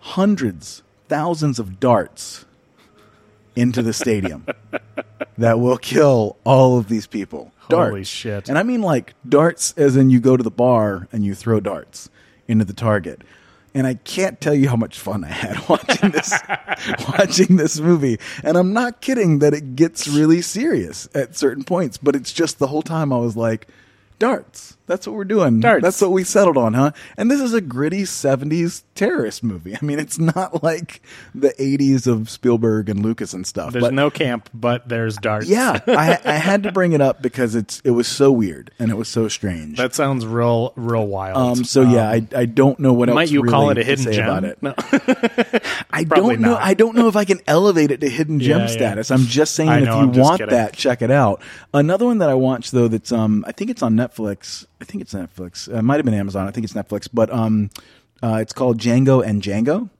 hundreds, thousands of darts into the stadium that will kill all of these people. Darts. Holy shit. And I mean like darts as in you go to the bar and you throw darts into the target. And I can't tell you how much fun I had watching this movie. And I'm not kidding that it gets really serious at certain points, but it's just the whole time I was like, darts, That's what we're doing. Darts. That's what we settled on, huh? And this is a gritty 70s terrorist movie. I mean, it's not like the 80s of Spielberg and Lucas and stuff. There's no camp, but there's darts. Yeah, I had to bring it up because it was so weird and it was so strange. That sounds real wild. I don't know what else. Might you really call it a hidden gem? About it. No. I don't know. Not. I don't know if I can elevate it to hidden gem status. I'm just saying, if you want that, check it out. Another one that I watched though, that's I think it's on Netflix. It might have been Amazon. I think it's Netflix, but it's called Django and Django.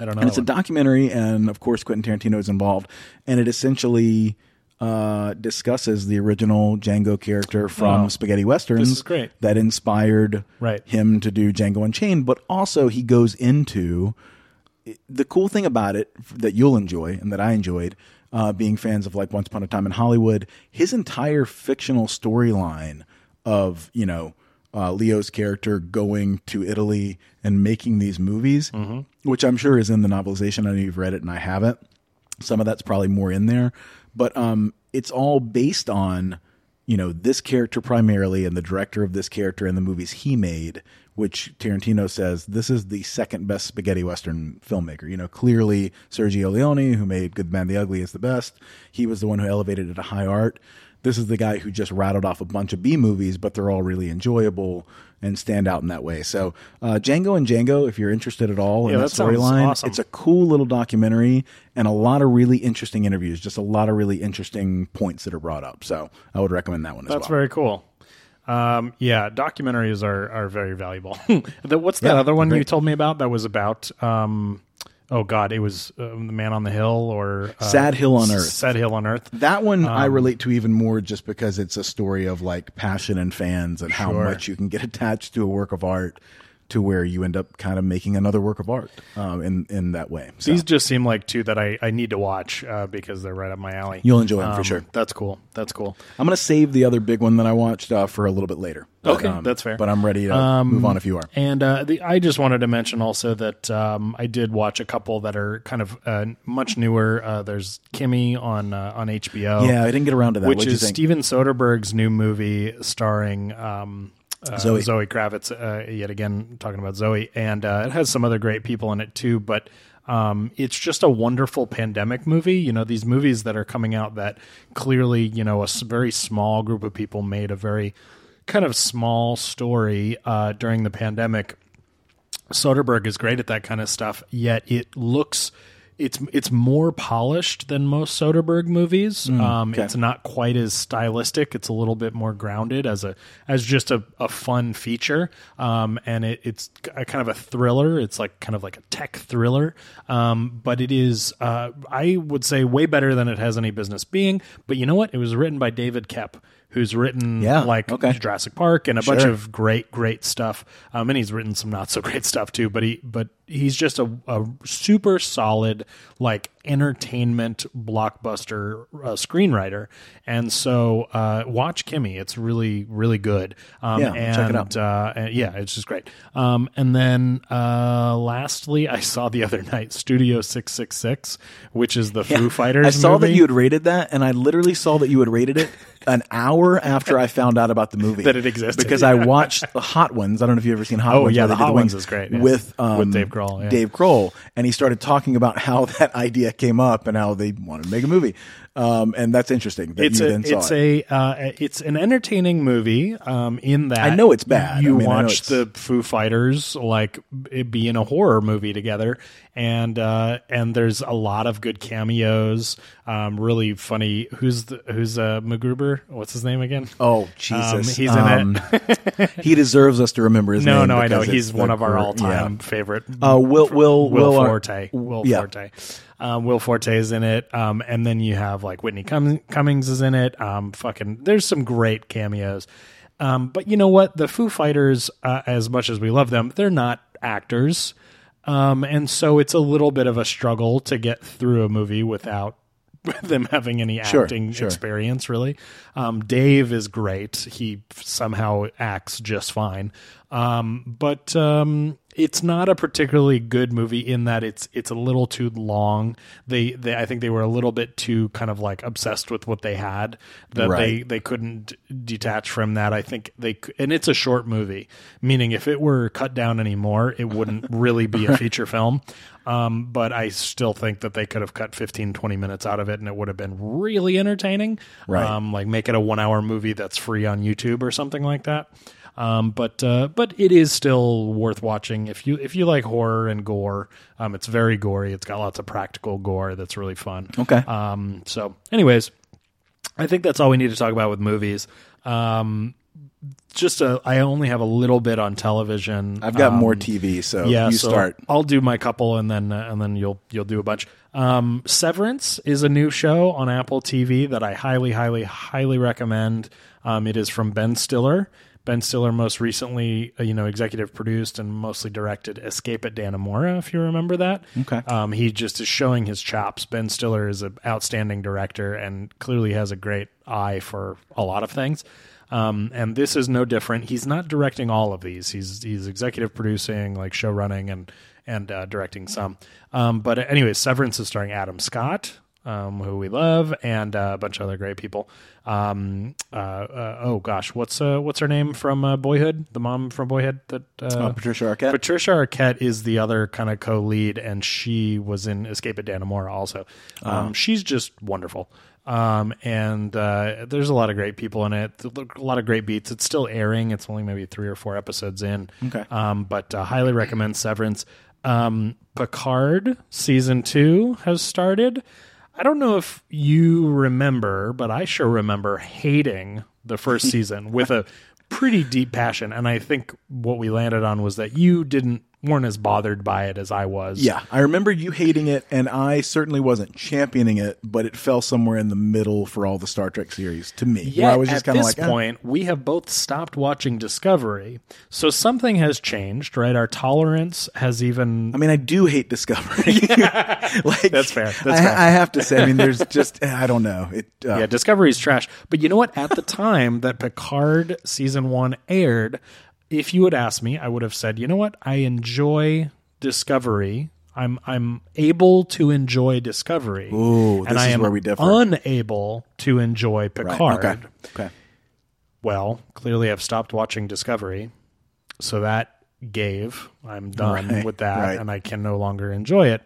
I don't know. And it's a documentary, and of course Quentin Tarantino is involved. And it essentially discusses the original Django character from Spaghetti Westerns that inspired him to do Django Unchained. But also he goes into the cool thing about it that you'll enjoy and that I enjoyed, being fans of like Once Upon a Time in Hollywood, his entire fictional storyline of, Leo's character going to Italy and making these movies, which I'm sure is in the novelization. I know you've read it and I haven't. Some of that's probably more in there, but it's all based on, this character primarily and the director of this character and the movies he made, which Tarantino says this is the second best spaghetti Western filmmaker. Clearly Sergio Leone, who made Good, the Bad, the Ugly, is the best. He was the one who elevated it to high art. This is the guy who just rattled off a bunch of B movies, but they're all really enjoyable and stand out in that way. So Django and Django, if you're interested at all in that storyline, awesome. It's a cool little documentary and a lot of really interesting interviews, just a lot of really interesting points that are brought up. So I would recommend that one as well. That's very cool. Documentaries are very valuable. What's that other one you told me about that was about... it was The Man on the Hill or... Sad Hill on Earth. Sad Hill on Earth. That one I relate to even more just because it's a story of like passion and fans and how much you can get attached to a work of art to where you end up kind of making another work of art in that way. So. These just seem like two that I need to watch because they're right up my alley. You'll enjoy them for sure. That's cool. I'm going to save the other big one that I watched for a little bit later. Okay, that's fair. But I'm ready to move on if you are. And I just wanted to mention also that I did watch a couple that are kind of much newer. There's Kimmy on HBO. Yeah, I didn't get around to that. Which is Steven Soderbergh's new movie starring... Zoe Kravitz, yet again, talking about Zoe. And it has some other great people in it, too. But it's just a wonderful pandemic movie. These movies that are coming out that clearly, a very small group of people made a very kind of small story during the pandemic. Soderbergh is great at that kind of stuff, yet it looks... It's more polished than most Soderbergh movies. It's not quite as stylistic. It's a little bit more grounded as just a fun feature. And it's kind of a thriller. It's like kind of like a tech thriller. But it is, I would say, way better than it has any business being. But you know what? It was written by David Koepp, who's written Jurassic Park and a bunch of great stuff. And he's written some not so great stuff too, but he's just a super solid, entertainment blockbuster screenwriter. And so watch Kimmy. It's really, really good. Check it out. It's just great. And then lastly, I saw the other night Studio 666, which is the Foo Fighters movie. I saw that you had rated that, and I literally saw that you had rated it an hour after I found out about the movie. That it existed. Because I watched the Hot Ones. I don't know if you've ever seen Hot Ones. Oh, yeah, the Hot Ones is great. Yes. With Dave Grohl. Yeah. Dave Grohl. And he started talking about how that idea came up and how they wanted to make a movie. And that's interesting that it's an entertaining movie in that I know it's bad. Watch the Foo Fighters be in a horror movie together, and there's a lot of good cameos, really funny. Who's MacGruber? What's his name again? Oh Jesus, he's in it. He deserves us to remember his name. No, I know he's one of our all-time favorite. Will Forte. Will Forte. Will Forte is in it, and then you have Whitney Cummings is in it. There's some great cameos, but you know what? The Foo Fighters, as much as we love them, they're not actors, and so it's a little bit of a struggle to get through a movie without them having any acting experience, really. Dave is great. He somehow acts just fine. But it's not a particularly good movie in that it's a little too long. They I think they were a little bit too kind of like obsessed with what they had that they couldn't detach from that. I think and it's a short movie, meaning if it were cut down anymore, it wouldn't really be a feature film. But I still think that they could have cut 15, 20 minutes out of it and it would have been really entertaining. Right. Like make it a 1 hour movie that's free on YouTube or something like that. But it is still worth watching if you like horror and gore. It's very gory. It's got lots of practical gore that's really fun. Okay. So, anyways, I think that's all we need to talk about with movies. I only have a little bit on television. I've got more TV, so start. I'll do my couple, and then you'll do a bunch. Severance is a new show on Apple TV that I highly, highly, highly recommend. It is from Ben Stiller. Ben Stiller most recently, executive produced and mostly directed Escape at Dannemora, if you remember that. Okay. He just is showing his chops. Ben Stiller is an outstanding director and clearly has a great eye for a lot of things. And this is no different. He's not directing all of these. He's executive producing, like show running and directing some. But anyway, Severance is starring Adam Scott, who we love, and a bunch of other great people. What's her name from Boyhood? The mom from Boyhood? Patricia Arquette. Patricia Arquette is the other kind of co-lead, and she was in Escape at Dannemora also. She's just wonderful. And there's a lot of great people in it, a lot of great beats. It's still airing. It's only maybe 3 or 4 episodes in. Okay. But highly recommend Severance. Picard Season 2 has started. I don't know if you remember, but I sure remember hating the first season with a pretty deep passion. And I think what we landed on was that you weren't as bothered by it as I was. Yeah, I remember you hating it, and I certainly wasn't championing it, but it fell somewhere in the middle for all the Star Trek series to me. Yeah, I was just kind of like, at this point, we have both stopped watching Discovery, so something has changed, right? Our tolerance has even... I mean, I do hate Discovery. Yeah. That's fair. That's fair. I have to say, I mean, there's just... I don't know. Discovery's trash. But you know what? At the time that Picard Season 1 aired... If you had asked me, I would have said, you know what? I enjoy Discovery. I'm able to enjoy Discovery. Ooh, and I am where we differ. Unable to enjoy Picard. Right. Okay. Well, clearly I've stopped watching Discovery. So that gave. I'm done with that, and I can no longer enjoy it.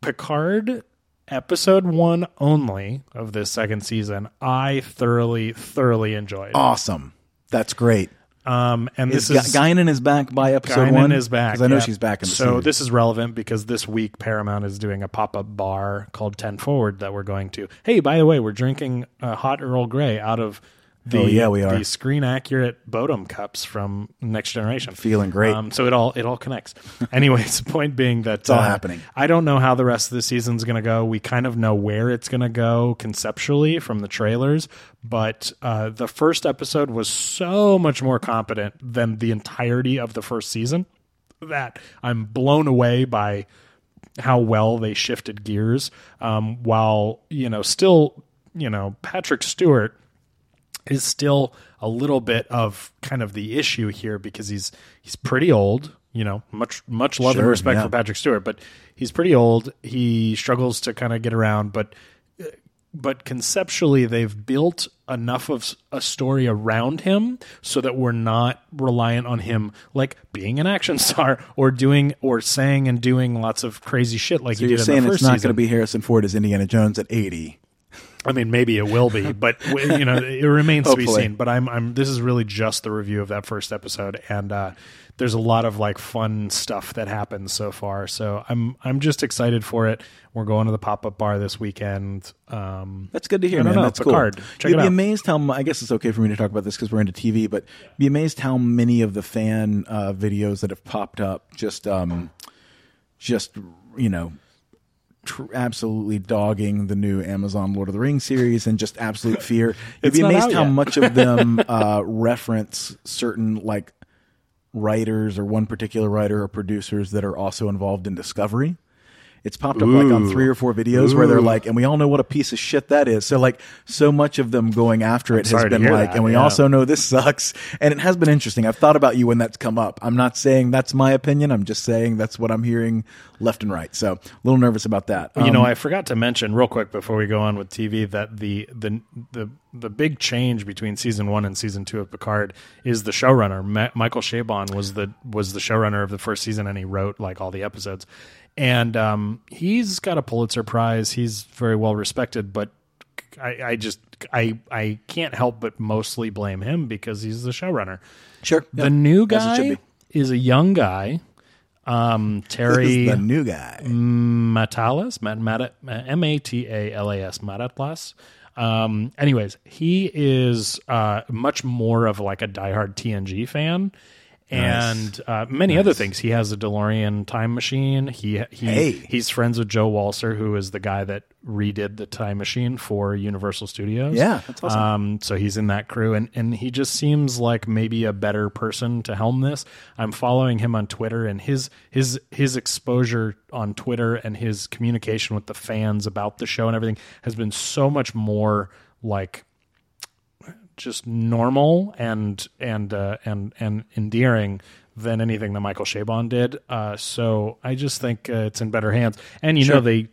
Picard Episode 1 only of this second season, I thoroughly, thoroughly enjoyed. Awesome. That's great. And this is Guinan is back by episode one. Guinan is back. Because I know she's back in the series. So this is relevant because this week Paramount is doing a pop-up bar called 10 Forward that we're going to. Hey, by the way, we're drinking hot Earl Grey out of the screen-accurate Bodum cups from Next Generation. Feeling great. So it all connects. Anyways, point being that it's all happening. I don't know how the rest of the season's going to go. We kind of know where it's going to go conceptually from the trailers, but the first episode was so much more competent than the entirety of the first season that I'm blown away by how well they shifted gears while, still, Patrick Stewart is still a little bit of kind of the issue here because he's pretty old, much love and respect for Patrick Stewart, but he's pretty old. He struggles to kind of get around, but conceptually they've built enough of a story around him so that we're not reliant on him like being an action star or doing or saying and doing lots of crazy shit like he did in the first season. So you're saying it's not going to be Harrison Ford as Indiana Jones at 80. I mean, maybe it will be, but it remains to be seen. But this is really just the review of that first episode, and there's a lot of like fun stuff that happens so far. So I'm just excited for it. We're going to the pop-up bar this weekend. That's good to hear, man. That's Picard. Cool. Check it out. You'd be amazed how. I guess it's okay for me to talk about this because we're into TV, but be amazed how many of the fan videos that have popped up just. Absolutely dogging the new Amazon Lord of the Rings series and just absolute fear. You'd be amazed how much of them reference certain like writers or one particular writer or producers that are also involved in Discovery. It's popped up like on 3 or 4 videos where they're like, and we all know what a piece of shit that is. So like so much of them going after it has been like, and we also know this sucks. And it has been interesting. I've thought about you when that's come up. I'm not saying that's my opinion. I'm just saying that's what I'm hearing left and right. So a little nervous about that. You know, I forgot to mention real quick before we go on with TV that the big change between season 1 and season 2 of Picard is the showrunner. Michael Chabon was the showrunner of the first season, and he wrote like all the episodes. And he's got a Pulitzer Prize. He's very well respected, but I can't help but mostly blame him because he's the showrunner. Sure, the new guy is a young guy. Terry, the new guy, Matalas, M-A-T-A-L-A-S, Matalas. Anyways, he is much more of like a diehard TNG fan, and many other things. He has a DeLorean time machine. He's friends with Joe Walser, who is the guy that redid the time machine for Universal Studios. Yeah, that's awesome. So he's in that crew, and he just seems like maybe a better person to helm this. I'm following him on Twitter, and his exposure on Twitter and his communication with the fans about the show and everything has been so much more like just normal and endearing than anything that Michael Chabon did. So I just think it's in better hands. And you know they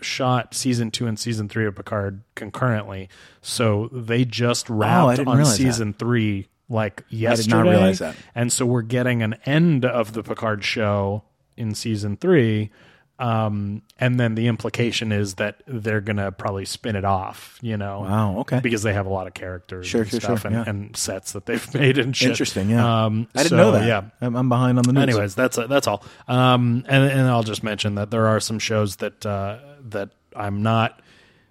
shot season 2 and season 3 of Picard concurrently, so they just wrapped on season 3 like yesterday. I did not realize that. And so we're getting an end of the Picard show in season 3. And then the implication is that they're going to probably spin it off, you know. Wow, okay. Because they have a lot of characters and sets that they've made and shit. Interesting, yeah. I didn't know that. Yeah. I'm behind on the news. Anyways, that's all. And I'll just mention that there are some shows that I'm not...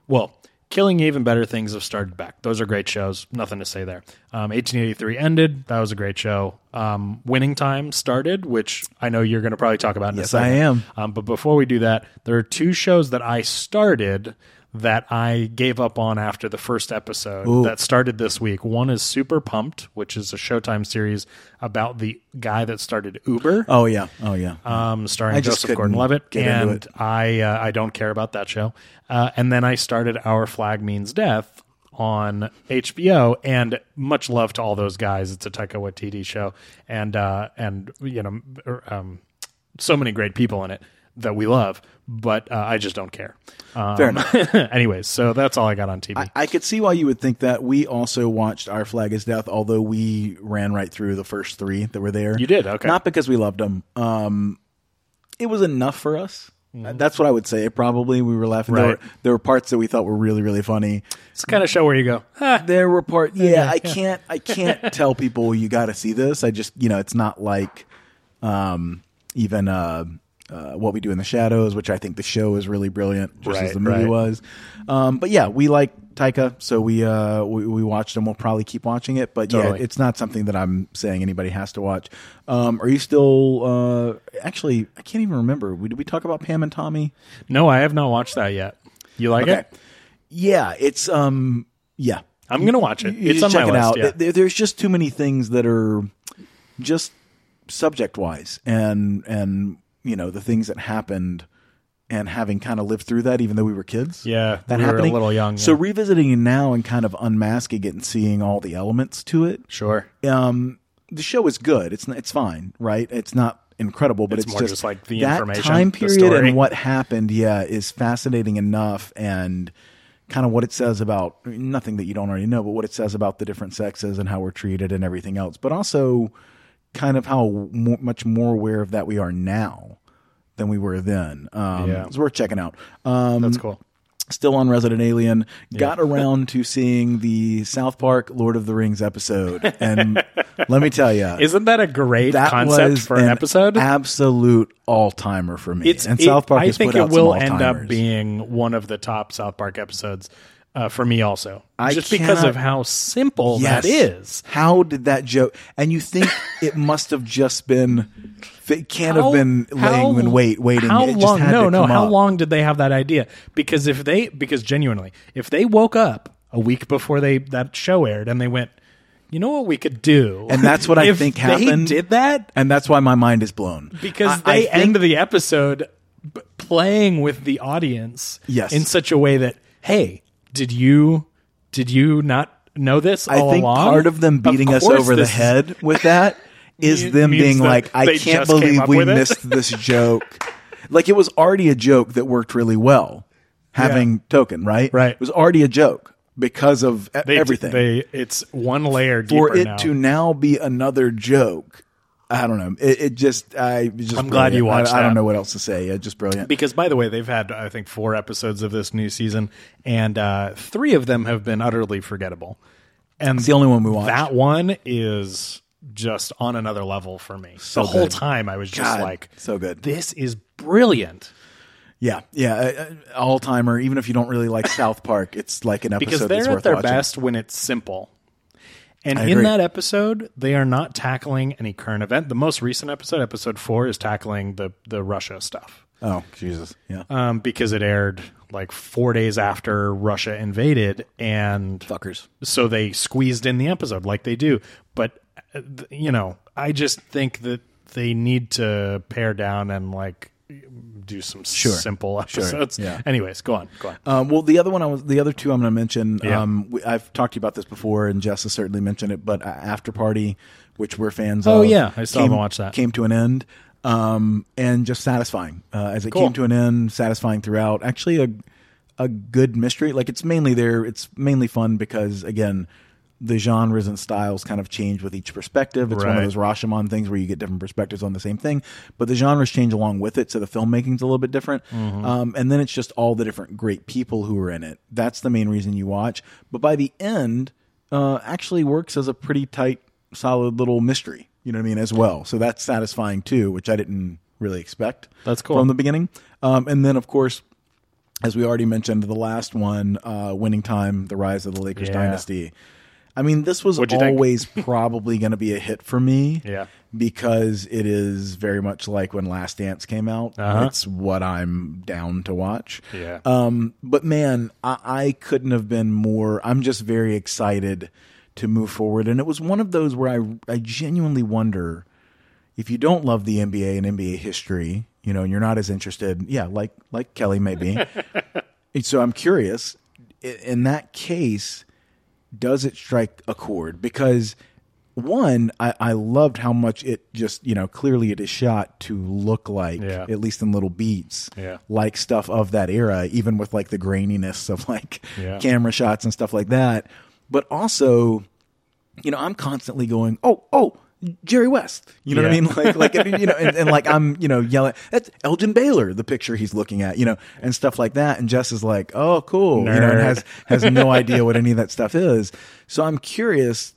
Well, Killing Eve and Better Things have started back. Those are great shows. Nothing to say there. 1883 ended. That was a great show. Winning Time started, which I know you're going to probably talk about in a second. Yes, I am. But before we do that, there are 2 shows that I started that I gave up on after the first episode that started this week. One is Super Pumped, which is a Showtime series about the guy that started Uber. Oh yeah. Starring Joseph Gordon-Levitt, and I don't care about that show. And then I started Our Flag Means Death on HBO, and much love to all those guys. It's a Taika Waititi show, and you know, so many great people in it that we love, but I just don't care. Fair enough. Anyways, so that's all I got on TV. I could see why you would think that. We also watched Our Flag Is Death, although we ran right through the first 3 that were there. You did, okay. Not because we loved them. It was enough for us. Mm-hmm. That's what I would say. Probably we were laughing. Right. There were parts that we thought were really, really funny. It's the kind of show where you go, there were parts. Yeah, I can't tell people you got to see this. I just, you know, it's not like even. What We Do in the Shadows, which I think the show is really brilliant, just as the movie was. But yeah, we like Taika, so we watched and we'll probably keep watching it. But yeah, it's not something that I'm saying anybody has to watch. Are you still... actually, I can't even remember. Did we talk about Pam and Tommy? No, I have not watched that yet. You like it? Yeah, it's... yeah. I'm going to watch it. It's on my list. Out. Yeah. There's just too many things that are just subject-wise and you know, the things that happened and having kind of lived through that, even though we were kids. Yeah, we were a little young. Yeah. So revisiting it now and kind of unmasking it and seeing all the elements to it. Sure. The show is good. It's fine, right? It's not incredible, but it's more just like the information, that time period and what happened, is fascinating enough, and kind of what it says about, nothing that you don't already know, but what it says about the different sexes and how we're treated and everything else. But also... kind of how much more aware of that we are now than we were then. It's worth checking out. That's cool. Still on Resident Alien. Yeah. Got around to seeing the South Park Lord of the Rings episode. And let me tell you. Isn't that a great concept for an episode? Absolute all-timer for me. South Park has put out some all-timers. I think it will end up being one of the top South Park episodes. For me also. Because of how simple that is. How did that joke... And you think it must have just been... It can't have been laying in waiting. How long? It just had to come up. How long did they have that idea? Because genuinely, if they woke up a week before that show aired and they went, you know what we could do? And that's what I think happened. They did that? And that's why my mind is blown. Because they end the episode... playing with the audience in such a way that, hey, did you not know this all along? I think part of them beating us over the head with that is them being like, I can't believe we missed this joke. Like, it was already a joke that worked really well, having Token, right? Right. It was already a joke because of everything. It's one layer deeper now. For it to now be another joke, I don't know. It just I'm glad you watched that. I don't know what else to say. It's just brilliant. Because, by the way, they've had, I think, 4 episodes of this new season, and 3 of them have been utterly forgettable. And it's the only one we watched. That one is just on another level for me. So the whole time I was just like, so good. This is brilliant. Yeah, yeah, all-timer. Even if you don't really like South Park, it's like an episode that's worth watching. Because they're at their best when it's simple. And in that episode, they are not tackling any current event. The most recent episode, episode 4, is tackling the Russia stuff. Oh, Jesus. Yeah. Because it aired like 4 days after Russia invaded, and fuckers. So they squeezed in the episode like they do. But, you know, I just think that they need to pare down and like do some simple episodes. Sure. Yeah. Anyways, go on. Well, the other two I'm going to mention, I've talked to you about this before, and Jess has certainly mentioned it, but After Party, which we're fans of. Oh, yeah. I still haven't watched that. Came to an end, and just satisfying. As it came to an end, satisfying throughout. Actually, a good mystery. Like, it's mainly fun because, again, the genres and styles kind of change with each perspective. It's one of those Rashomon things where you get different perspectives on the same thing, but the genres change along with it, so the filmmaking's a little bit different. Mm-hmm. And then it's just all the different great people who are in it. That's the main reason you watch. But by the end, actually works as a pretty tight, solid little mystery, you know what I mean, as well. So that's satisfying too, which I didn't really expect from the beginning. And then, of course, as we already mentioned, the last one, Winning Time, The Rise of the Lakers Dynasty. I mean, this was always probably going to be a hit for me because it is very much like when Last Dance came out. Uh-huh. It's what I'm down to watch. Yeah. But, man, I couldn't have been more. I'm just very excited to move forward. And it was one of those where I genuinely wonder if you don't love the NBA and NBA history, you know, and you're not as interested. Yeah, like Kelly maybe. So I'm curious, in that case, does it strike a chord? Because, one, I loved how much it just, you know, clearly it is shot to look like, at least in little beats, like stuff of that era, even with like the graininess of like camera shots and stuff like that. But also, you know, I'm constantly going, oh, Jerry West, you know what I mean? Like, you know, and like I'm, you know, yelling, that's Elgin Baylor, the picture he's looking at, you know, and stuff like that. And Jess is like, oh, cool. Nerd. You know, and has no idea what any of that stuff is. So I'm curious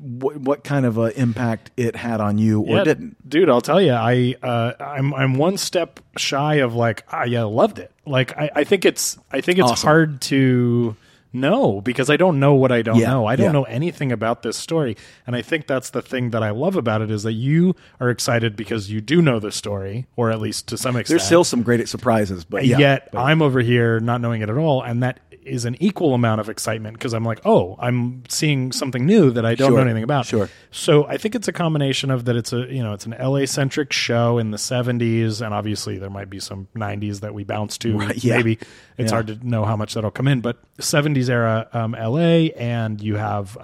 what kind of an impact it had on you or didn't. Dude, I'll tell you, I'm one step shy of like, loved it. Like, I think it's awesome. Hard to no, because I don't know what I don't know. I don't know anything about this story. And I think that's the thing that I love about it, is that you are excited because you do know the story, or at least to some extent. There's still some great surprises, but yet I'm over here not knowing it at all. And that is an equal amount of excitement, because I'm like, oh, I'm seeing something new that I don't know anything about. Sure. So I think it's a combination of that. It's a, you know, it's an LA centric show in the 70s. And obviously there might be some 90s that we bounce to. Right, maybe it's hard to know how much that'll come in, but 70s era LA, and you have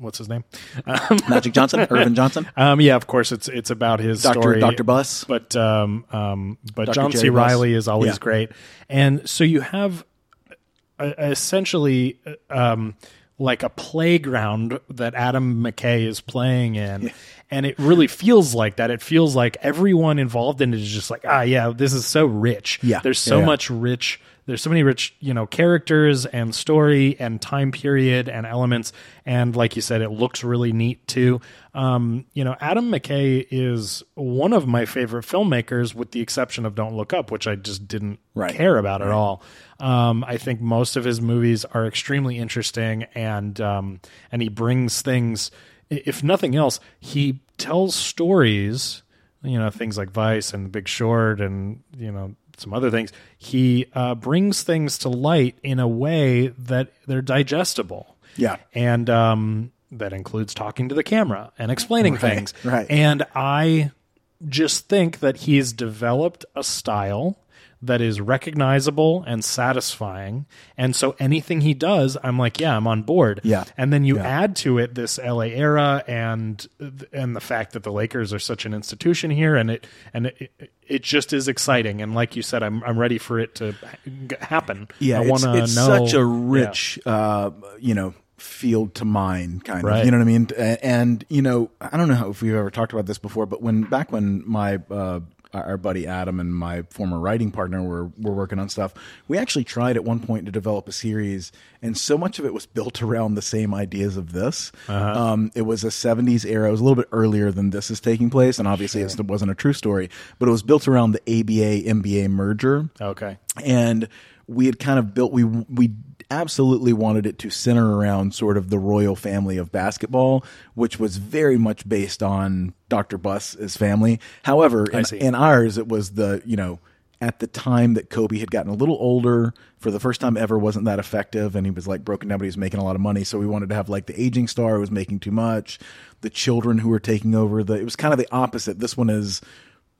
what's his name? Magic Johnson, Irvin Johnson. Of course, it's about his story, Dr. Buss, but Dr. John Jerry C. Reilly is always great, and so you have essentially like a playground that Adam McKay is playing in, and it really feels like that. It feels like everyone involved in it is just like, this is so rich. Yeah, there's so much rich. There's so many rich, you know, characters and story and time period and elements. And like you said, it looks really neat too. You know, Adam McKay is one of my favorite filmmakers, with the exception of Don't Look Up, which I just didn't care about at all. I think most of his movies are extremely interesting, and he brings things, if nothing else, he tells stories, you know, things like Vice and The Big Short and, you know, some other things. He brings things to light in a way that they're digestible. Yeah. And that includes talking to the camera and explaining things. Right. And I just think that he's developed a style that is recognizable and satisfying. And so anything he does, I'm like, yeah, I'm on board. Yeah. And then you add to it this LA era and the fact that the Lakers are such an institution here, and it just is exciting. And like you said, I'm ready for it to happen. Yeah. I want to know. It's such a rich, field to mine kind of, you know what I mean? And, I don't know if we've ever talked about this before, but back when my, our buddy Adam and my former writing partner were working on stuff, we actually tried at one point to develop a series, and so much of it was built around the same ideas of this. Uh-huh. It was a 70s era. It was a little bit earlier than this is taking place, and obviously it wasn't a true story, but it was built around the ABA-MBA merger. Okay. And we had kind of built – we absolutely wanted it to center around sort of the royal family of basketball, which was very much based on Dr. Buss's family. However, in ours, it was the, at the time that Kobe had gotten a little older for the first time ever, wasn't that effective, and he was like broken down, but he was making a lot of money. So we wanted to have like the aging star who was making too much, the children who were taking over. It was kind of the opposite. This one is –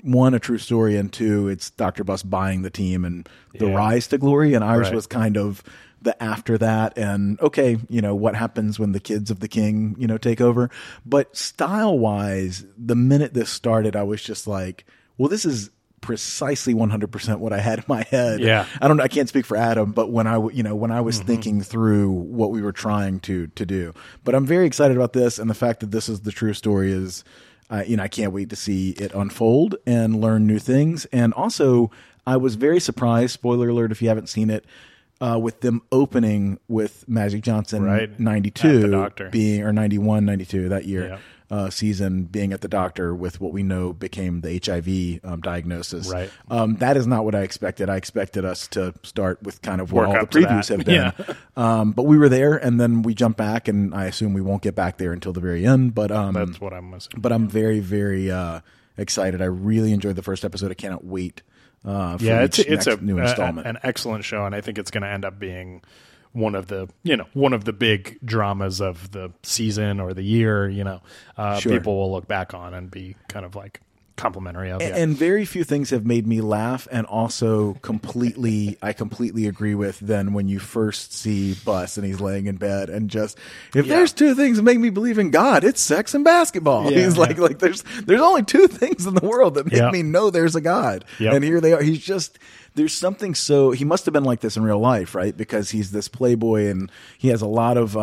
one, a true story, and two, it's Dr. Buss buying the team and the rise to glory. And ours was kind of the after that and, okay, what happens when the kids of the king, take over. But style-wise, the minute this started, I was just like, well, this is precisely 100% what I had in my head. Yeah. I can't speak for Adam, but when I was thinking through what we were trying to do. But I'm very excited about this, and the fact that this is the true story is... I can't wait to see it unfold and learn new things. And also, I was very surprised, spoiler alert if you haven't seen it, with them opening with Magic Johnson 92 being, or 91, 92, that year, season being at the doctor with what we know became the HIV diagnosis. Right. That is not what I expected. I expected us to start with kind of where all the previews have been. Yeah. But we were there, and then we jump back, and I assume we won't get back there until the very end. But that's what I'm missing. But I'm very, very excited. I really enjoyed the first episode. I cannot wait. It's a new installment, an excellent show, and I think it's going to end up being one of the big dramas of the season or the year. People will look back on and be kind of like complimentary of. And very few things have made me laugh, and also completely, I completely agree with. Then when you first see Buss and he's laying in bed, and just there's two things that make me believe in God, it's sex and basketball. Yeah, he's like there's only two things in the world that make me know there's a God, and here they are. He's just. There's something so – he must have been like this in real life, right? Because he's this playboy, and he has a lot of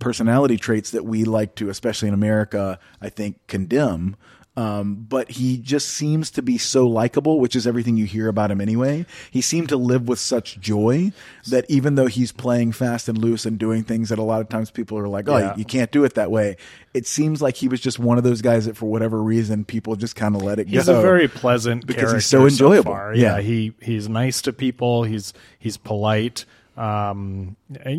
personality traits that we like to, especially in America, I think, condemn. But he just seems to be so likable, which is everything you hear about him anyway. He seemed to live with such joy that even though he's playing fast and loose and doing things that a lot of times people are like, you can't do it that way. It seems like he was just one of those guys that for whatever reason, people just kind of let it go. He's a very pleasant because he's so enjoyable. So far. Yeah. He's nice to people. He's polite. Maybe he's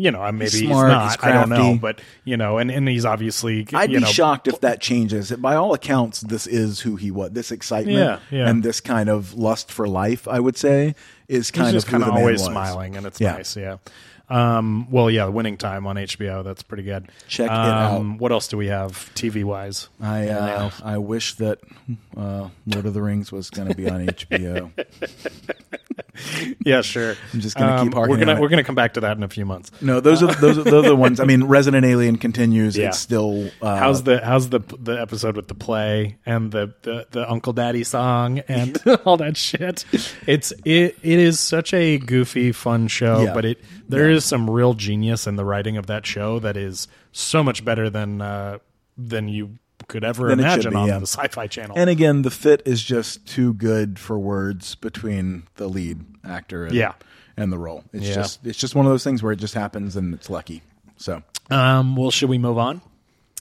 smart, he's crafty. I don't know, but and he's obviously, I'd be shocked if that changes. By all accounts, this is who he was. This excitement and this kind of lust for life, I would say, is kind he's of kind of always was. Smiling, and it's nice. Yeah. Winning Time on HBO. That's pretty good. Check it out. What else do we have TV wise? I wish that Lord of the Rings was going to be on HBO. Yeah, sure. I'm just going to keep harking. We're going to come back to that in a few months. No, those are the ones. I mean, Resident Alien continues. Yeah. It's still how's the episode with the play and the Uncle Daddy song and all that shit. It is such a goofy, fun show, but there is some real genius in the writing of that show that is so much better than you could ever imagine on the Sci-Fi Channel. And again, the fit is just too good for words between the lead actor and the role. It's just one of those things where it just happens and it's lucky. So, should we move on?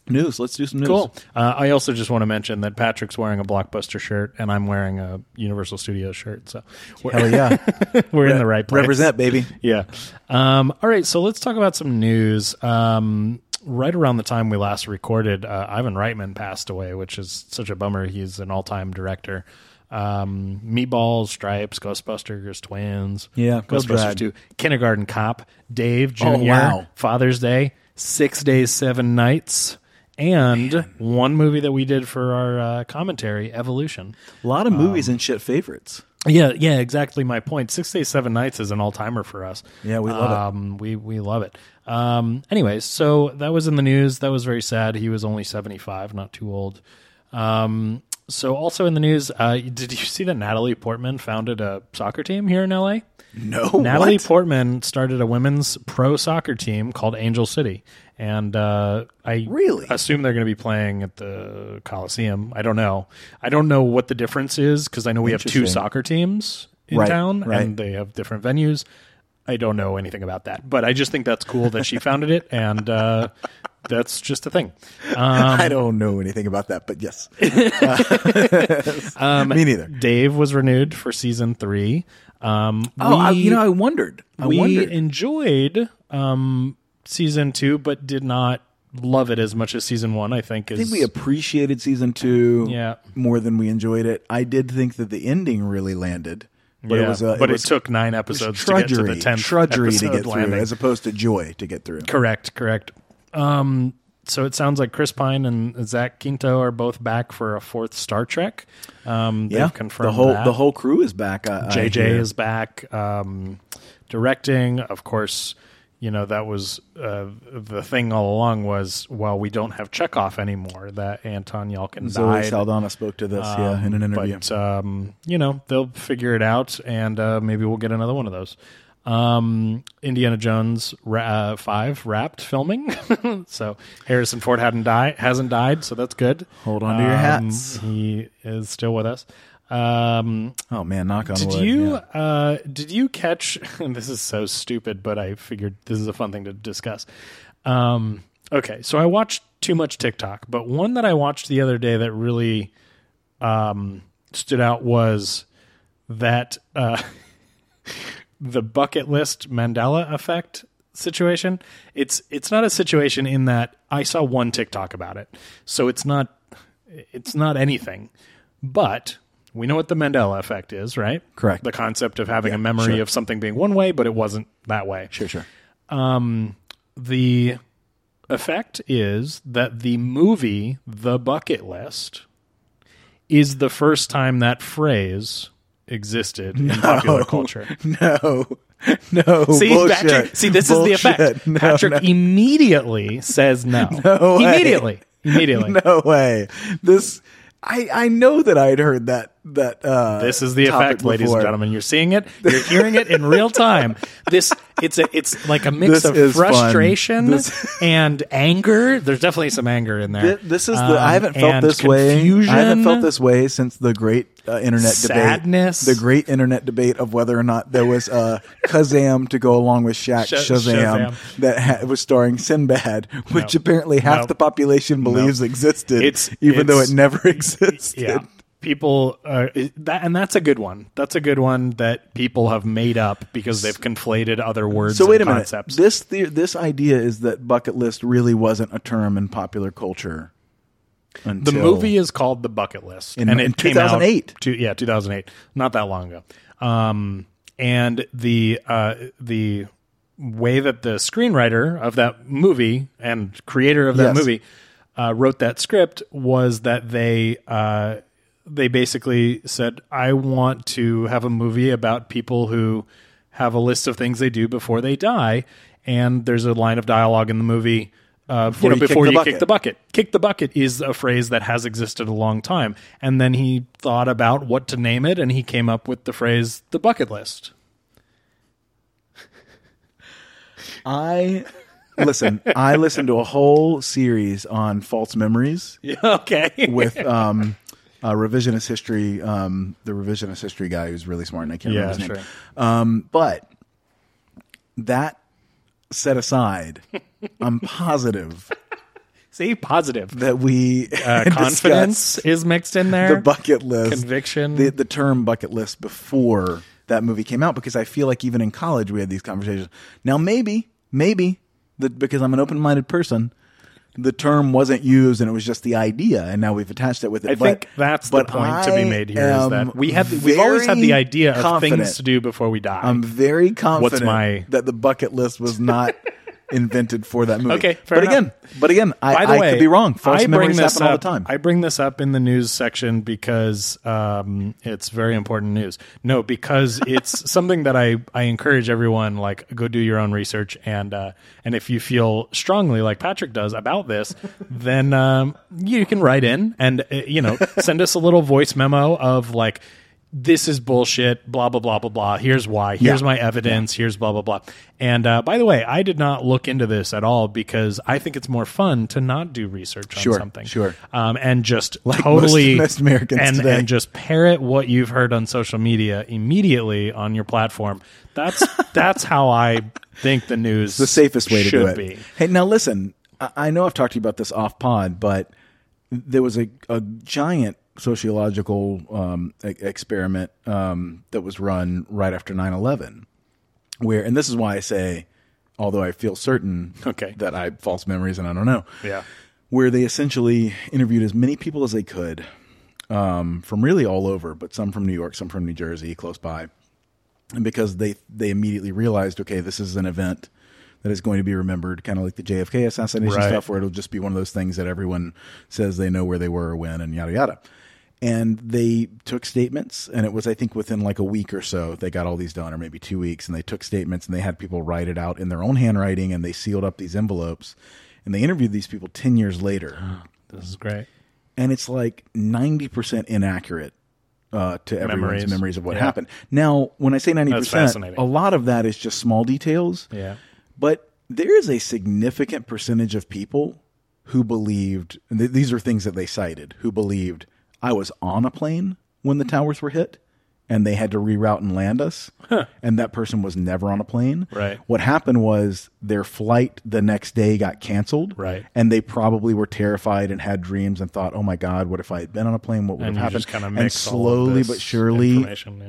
News. Let's do some news. Cool. I also just want to mention that Patrick's wearing a Blockbuster shirt and I'm wearing a Universal Studios shirt. So hell yeah. We're in the right place. Represent, baby. Yeah. All right. So let's talk about some news. Right around the time we last recorded, Ivan Reitman passed away, which is such a bummer. He's an all-time director. Meatballs, Stripes, Ghostbusters, Twins. Yeah. Ghostbusters 2. Kindergarten Cop. Dave Jr. Father's Day. 6 Days, 7 Nights. and one movie that we did for our commentary, Evolution. A lot of movies and shit favorites. Yeah, exactly my point. 6 Days, 7 Nights is an all-timer for us. Yeah, we love it. We love it. Anyways, so that was in the news. That was very sad. He was only 75, not too old. So also in the news, did you see that Natalie Portman founded a soccer team here in L.A.? No. Natalie Portman started a women's pro soccer team called Angel City. And I really assume they're going to be playing at the Coliseum. I don't know. I don't know what the difference is because I know we have two soccer teams in town and they have different venues. I don't know anything about that. But I just think that's cool that she founded it and that's just a thing. I don't know anything about that, but yes. Me neither. Dave was renewed for season 3. I wondered. We enjoyed season 2, but did not love it as much as season 1. I think we appreciated season 2 more than we enjoyed it. I did think that the ending really landed, but it took 9 episodes to get to the 10th episode to get landing. Through, as opposed to joy to get through. Correct. So it sounds like Chris Pine and Zach Quinto are both back for a 4th Star Trek. They've confirmed the whole crew is back. JJ is back directing. Of course, you know, that was the thing all along was, well, we don't have Chekhov anymore, that Anton Yelchin died. Zoe Saldana spoke to this in an interview. But, they'll figure it out, and maybe we'll get another one of those. Indiana Jones 5 wrapped filming. So Harrison Ford hasn't died, so that's good. Hold on to your hats. He is still with us. Oh man, knock on wood. Did you catch, and this is so stupid, but I figured this is a fun thing to discuss. Okay, so I watched too much TikTok, but one that I watched the other day that really stood out was that the bucket list Mandela effect situation. It's not a situation in that I saw one TikTok about it, so it's not anything. But we know what the Mandela effect is, right? Correct. The concept of having a memory of something being one way, but it wasn't that way. Sure. The effect is that the movie The Bucket List is the first time that phrase existed in popular culture. No. See, bullshit. Patrick, this is the effect. No, Patrick immediately says no. No way. Immediately. No way. This, I know that I'd heard that. This is the effect, ladies and gentlemen. You're seeing it. You're hearing it in real time. This, it's like a mix of frustration and anger. There's definitely some anger in there. This is I haven't felt this confusion. I haven't felt this way since the great internet sadness debate. The great internet debate of whether or not there was a Kazam to go along with Shazam. That was starring Sinbad, which apparently half the population believes existed, though it never existed. Yeah. People that's a good one. That's a good one that people have made up because they've conflated other words. So wait a minute. This idea is that bucket list really wasn't a term in popular culture. Until the movie is called The Bucket List, and it came out in 2008. 2008, not that long ago. And the way that the screenwriter of that movie and creator of that movie wrote that script was that they basically said, I want to have a movie about people who have a list of things they do before they die. And there's a line of dialogue in the movie, before you kick the bucket. Kick the bucket is a phrase that has existed a long time. And then he thought about what to name it, and he came up with the phrase, The Bucket List. I listened to a whole series on false memories. Okay. With... revisionist history, the revisionist history guy who's really smart and I can't remember his name. But that set aside, I'm positive. See, positive. That we confidence is mixed in there. The bucket list. Conviction. The term bucket list before that movie came out, because I feel like even in college we had these conversations. Now maybe, because I'm an open-minded person, the term wasn't used and it was just the idea, and now we've attached it with it. I think that's the point to be made here, is that we've always had the idea of things to do before we die. I'm very confident that the bucket list was not invented for that movie. Okay, fair enough. But again, I could be wrong. False memories happen all the time. I bring this up in the news section because it's very important news. No, because it's something that I encourage everyone, like, go do your own research. And if you feel strongly, like Patrick does, about this, then you can write in and, send us a little voice memo of, like, this is bullshit, blah, blah, blah, blah, blah. Here's why. Here's my evidence. Here's blah, blah, blah. And by the way, I did not look into this at all because I think it's more fun to not do research on something. And just like totally most Americans today. And just parrot what you've heard on social media immediately on your platform. That's how I think the news it's the safest way to do it. Be. Hey, now listen, I know I've talked to you about this off pod, but there was a giant sociological experiment that was run right after 9/11, where, and this is why I say, although I feel certain that I have false memories and I don't know, where they essentially interviewed as many people as they could from really all over, but some from New York, some from New Jersey, close by, and because they immediately realized, okay, this is an event that is going to be remembered, kind of like the JFK assassination stuff, where it'll just be one of those things that everyone says they know where they were or when and yada yada. And they took statements, and it was, I think, within like a week or so, they got all these done, or maybe 2 weeks, and they took statements, and they had people write it out in their own handwriting, and they sealed up these envelopes, and they interviewed these people 10 years later. Oh, this is great. And it's like 90% inaccurate to everyone's memories of what happened. Now, when I say 90%, a lot of that is just small details, but there is a significant percentage of people who believed, and these are things that they cited, who believed, I was on a plane when the towers were hit and they had to reroute and land us. Huh. And that person was never on a plane. Right. What happened was their flight the next day got canceled. Right. And they probably were terrified and had dreams and thought, oh my God, what if I had been on a plane? What would have happened? And slowly but surely.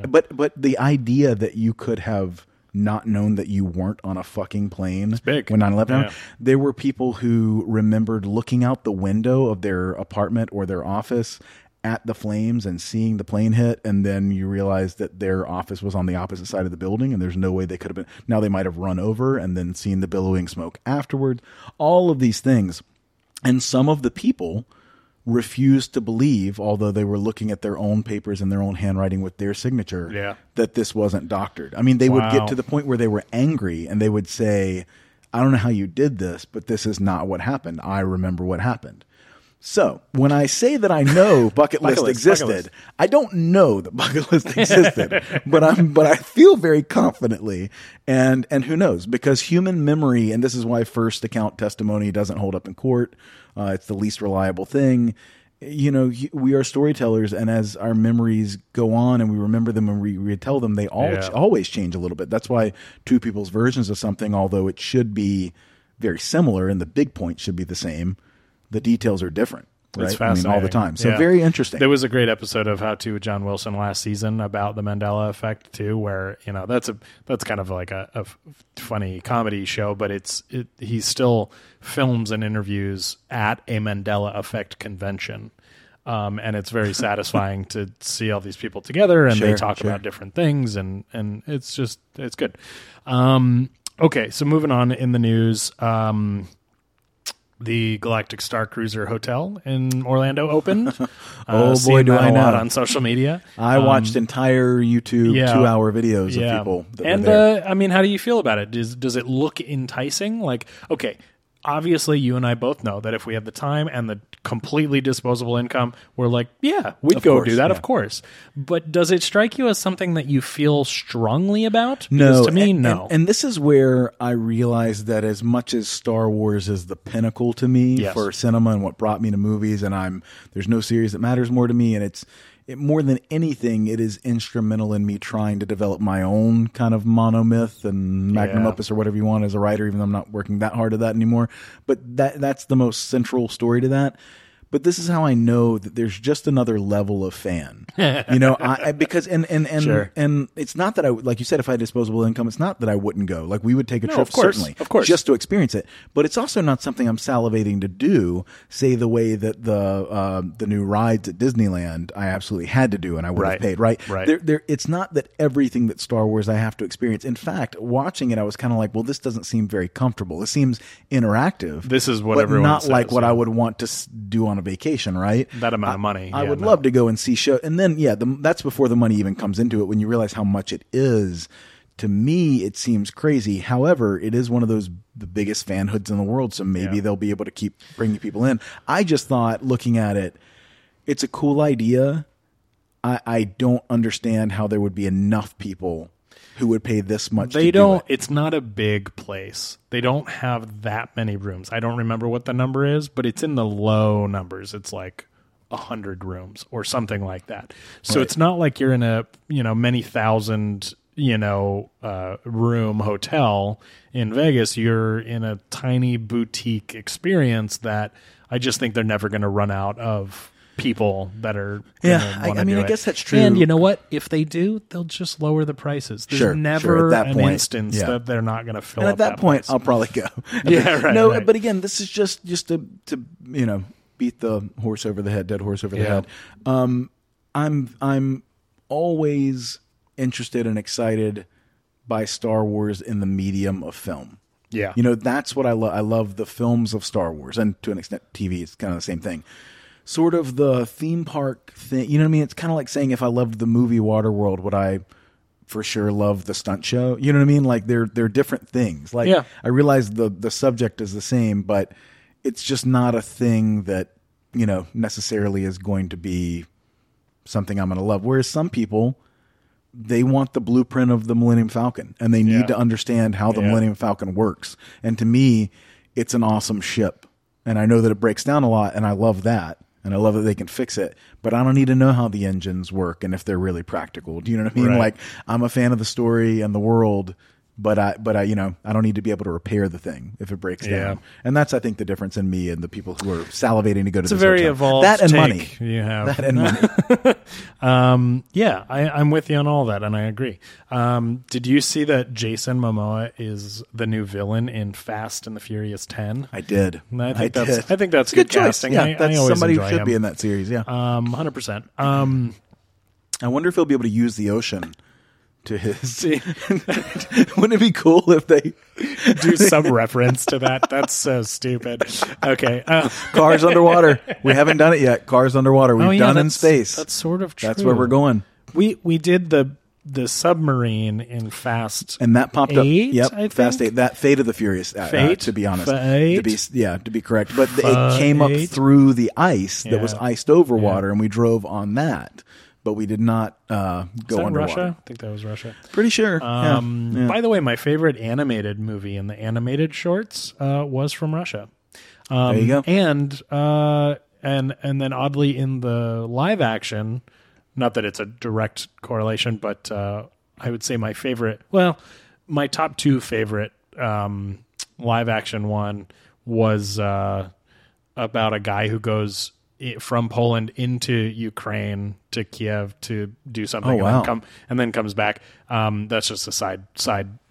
But the idea that you could have not known that you weren't on a fucking plane when 9/11 happened. There were people who remembered looking out the window of their apartment or their office at the flames and seeing the plane hit, and then you realize that their office was on the opposite side of the building and there's no way they could have been. Now they might have run over and then seen the billowing smoke afterwards. All of these things. And some of the people refused to believe, although they were looking at their own papers and their own handwriting with their signature, that this wasn't doctored. I mean, they would get to the point where they were angry and they would say, I don't know how you did this, but this is not what happened. I remember what happened. So when I say that I know Bucket List existed, I don't know that Bucket List existed, but I feel very confidently, and who knows, because human memory, and this is why first account testimony doesn't hold up in court. It's the least reliable thing. We are storytellers, and as our memories go on and we remember them and we retell them, they all always change a little bit. That's why two people's versions of something, although it should be very similar and the big point should be the same, the details are different, right? It's fascinating. I mean, all the time. So very interesting. There was a great episode of How To with John Wilson last season about the Mandela effect too, where, that's kind of like a funny comedy show, but he still films and interviews at a Mandela effect convention. And it's very satisfying to see all these people together and they talk about different things and it's good. Okay. So moving on in the news, the Galactic Star Cruiser Hotel in Orlando opened. Oh boy, do I know! On social media, I watched entire YouTube 2-hour videos of people. That were there. I mean, how do you feel about it? Does it look enticing? Like, okay, obviously, you and I both know that if we had the time and the completely disposable income, we're like, we'd go do that, of course. But does it strike you as something that you feel strongly about? Because to me, no. And this is where I realized that as much as Star Wars is the pinnacle to me for cinema and what brought me to movies, and there's no series that matters more to me, and it's more than anything, it is instrumental in me trying to develop my own kind of monomyth and magnum opus or whatever you want as a writer, even though I'm not working that hard at that anymore. But that's the most central story to that. But this is how I know that there's just another level of fan, you know, because sure. And it's not that I would, like you said, if I had disposable income, it's not that I wouldn't go. Like we would take a trip, of course, just to experience it. But it's also not something I'm salivating to do, say the way that the new rides at Disneyland I absolutely had to do and I would have paid. Right. There, it's not that everything that Star Wars I have to experience. In fact, watching it, I was kind of like, well, this doesn't seem very comfortable. It seems interactive. This is what everyone says. But not like what I would want to do on a vacation, right? That amount of money. I would love to go and see show. And then, that's before the money even comes into it, when you realize how much it is. To me, it seems crazy. However, it is one of the biggest fanhoods in the world, so maybe they'll be able to keep bringing people in. I just thought, looking at it, it's a cool idea. I don't understand how there would be enough people who would pay this much. It's not a big place. They don't have that many rooms. I don't remember what the number is, but it's in the low numbers. It's like 100 rooms or something like that. So it's not like you're in a, many thousand, room hotel in Vegas. You're in a tiny boutique experience that I just think they're never going to run out of people that are I guess that's true. And you know what? If they do, they'll just lower the prices. There's never an instance that they're not going to fill up. At that point, I'll probably go. But again, this is just to beat the horse over the head, dead horse over the head. I'm always interested and excited by Star Wars in the medium of film. Yeah, that's what I love. I love the films of Star Wars, and to an extent, TV is kind of the same thing. Sort of the theme park thing, you know what I mean? It's kind of like saying if I loved the movie Waterworld, would I for sure love the stunt show? You know what I mean? Like they're different things. Like I realize the subject is the same, but it's just not a thing that, necessarily is going to be something I'm going to love. Whereas some people, they want the blueprint of the Millennium Falcon and they need to understand how the Millennium Falcon works. And to me, it's an awesome ship. And I know that it breaks down a lot and I love that. And I love that they can fix it, but I don't need to know how the engines work and if they're really practical. Do you know what I mean? Right. Like I'm a fan of the story and the world, but I I don't need to be able to repair the thing if it breaks down. And that's, I think, the difference in me and the people who are salivating to go to this hotel. It's a very evolved take. That and money. You have. That and money. I'm with you on all that, and I agree. Did you see that Jason Momoa is the new villain in Fast and the Furious 10? I did. I think that's good casting. Yeah, somebody who should be in that series, 100%. I wonder if he'll be able to use the ocean to his. Wouldn't it be cool if they do some reference to that? That's so stupid. Okay. Cars underwater. We haven't done it yet. Cars underwater. We've done in space. That's sort of true. That's where we're going. We did the submarine in Fast and that popped up. Yep. Fast 8. That Fate of the Furious. To be honest. Fate. To be correct. But it came up through the ice that was iced over water, and we drove on that. But we did not go underwater. Russia? I think that was Russia. Pretty sure. By the way, my favorite animated movie in the animated shorts was from Russia. There you go. And then oddly in the live action, not that it's a direct correlation, but I would say my top two favorite live action one was about a guy who goes from Poland into Ukraine to Kiev to do something and then comes back. That's just a side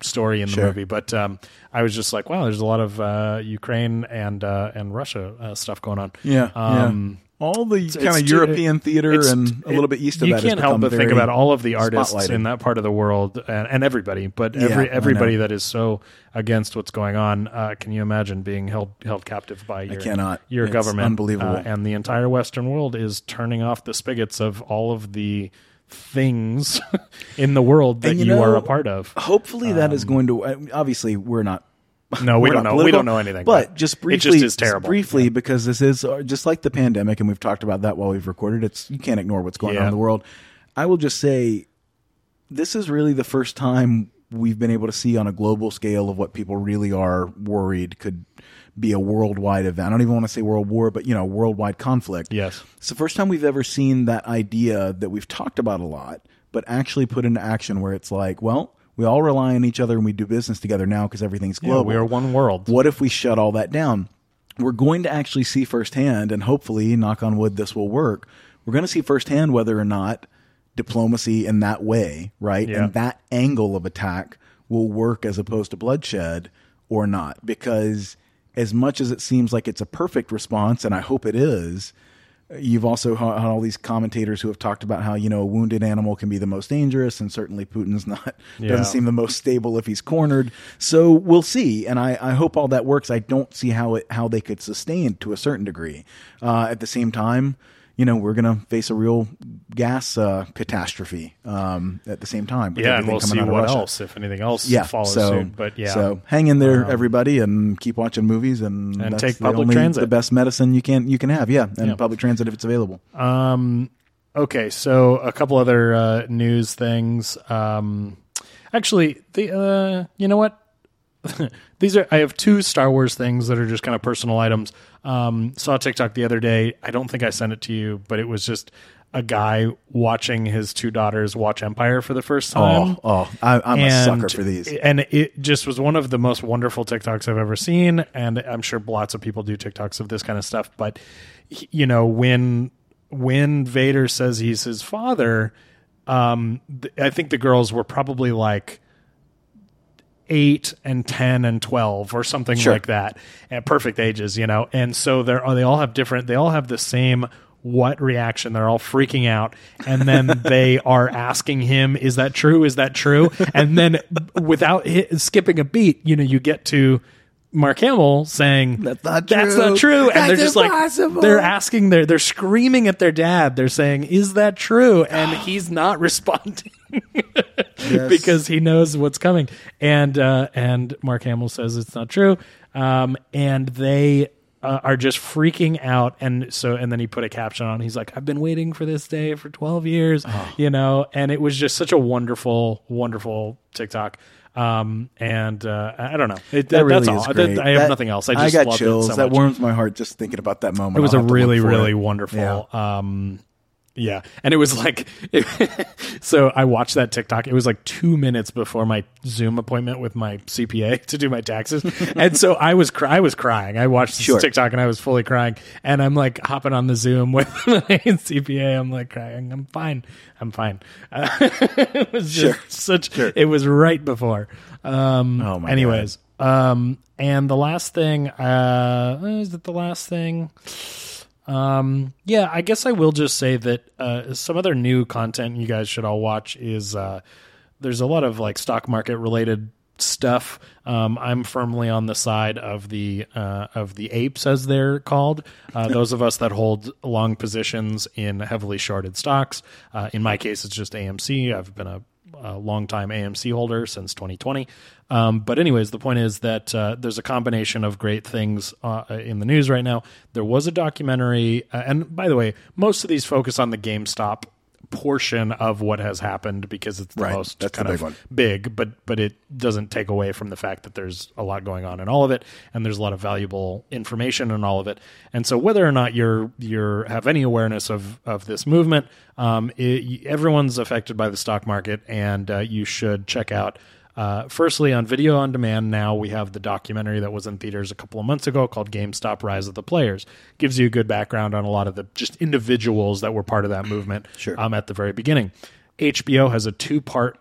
story in the movie. But I was just like, wow, there's a lot of Ukraine and Russia stuff going on. Yeah. All the kind of European theater and a little bit east of that. You can't help but think about all of the artists in that part of the world and everybody, but everybody that is so against what's going on. Can you imagine being held captive by your government? Unbelievable. And the entire Western world is turning off the spigots of all of the things in the world that you are a part of. Hopefully that is going to, obviously we're not. No, we don't know. Political. We don't know anything. But just briefly, it just is terrible. Because this is just like the pandemic, and we've talked about that while we've recorded. You can't ignore what's going on in the world. I will just say, this is really the first time we've been able to see on a global scale of what people really are worried could be a worldwide event. I don't even want to say world war, but worldwide conflict. Yes, it's the first time we've ever seen that idea that we've talked about a lot, but actually put into action. Where it's like, we all rely on each other and we do business together now because everything's global. We are one world. What if we shut all that down? we're going to actually see firsthand, and hopefully, knock on wood, this will work. We're going to see firsthand whether or not diplomacy in that way, right? Yeah. And that angle of attack will work as opposed to bloodshed or not. Because as much as it seems like it's a perfect response, and I hope it is, you've also had all these commentators who have talked about how, you know, a wounded animal can be the most dangerous, and certainly Putin's not, doesn't seem the most stable if he's cornered. So we'll see. And I hope all that works. I don't see how they could sustain to a certain degree. At the same time, you know, we're going to face a real gas catastrophe at the same time. Yeah, and we'll see what else, if anything else, follows suit. But yeah, so hang in there, everybody, and keep watching movies, and that's take public transit. The best medicine you can have, public transit if it's available. Okay, so a couple other news things. Actually, the you know what? I have two Star Wars things that are just kind of personal items. Saw TikTok the other day. I don't think I sent it to you, but it was just a guy watching his two daughters watch Empire for the first time. Oh, I'm a sucker for these. And it just was one of the most wonderful TikToks I've ever seen. And I'm sure lots of people do TikToks of this kind of stuff. But, you know, when Vader says he's his father, I think the girls were probably like 8 and 10 and 12 or something like that, at perfect ages, you know. And so they all have the same reaction. They're all freaking out, and then they are asking him, "Is that true? Is that true?" And then without skipping a beat, you know, you get to Mark Hamill saying, "That's not true," and they're just impossible. Like they're asking, they're screaming at their dad. They're saying, "Is that true?" And he's not responding. Yes. Because he knows what's coming, and Mark Hamill says it's not true, and they are just freaking out, and then he put a caption on. He's like, "I've been waiting for this day for 12 years," you know, and it was just such a wonderful, wonderful TikTok. I don't know. That's all. I have nothing else. I just got chills. It so that much. Warms my heart just thinking about that moment. It was a really, really wonderful. Yeah. Yeah. And it was like, so I watched that TikTok. It was like 2 minutes before my Zoom appointment with my CPA to do my taxes. And so I was crying. I watched this TikTok and I was fully crying. And I'm like hopping on the Zoom with my CPA. I'm like crying. I'm fine. It was just it was right before. Anyways. God. And the last thing, is it the last thing? Yeah, I guess I will just say that some other new content you guys should all watch is there's a lot of like stock market related stuff. I'm firmly on the side of the apes, as they're called. Those of us that hold long positions in heavily shorted stocks. In my case, it's just AMC. I've been a longtime AMC holder since 2020. But anyways, the point is that there's a combination of great things in the news right now. There was a documentary, and by the way, most of these focus on the GameStop portion of what has happened because it's the most big, but it doesn't take away from the fact that there's a lot going on in all of it, and there's a lot of valuable information in all of it. And so whether or not you have any awareness of this movement, everyone's affected by the stock market, and you should check out. Firstly, on video on demand now, we have the documentary that was in theaters a couple of months ago called GameStop Rise of the Players. Gives you a good background on a lot of the just individuals that were part of that movement at the very beginning. HBO has a two-part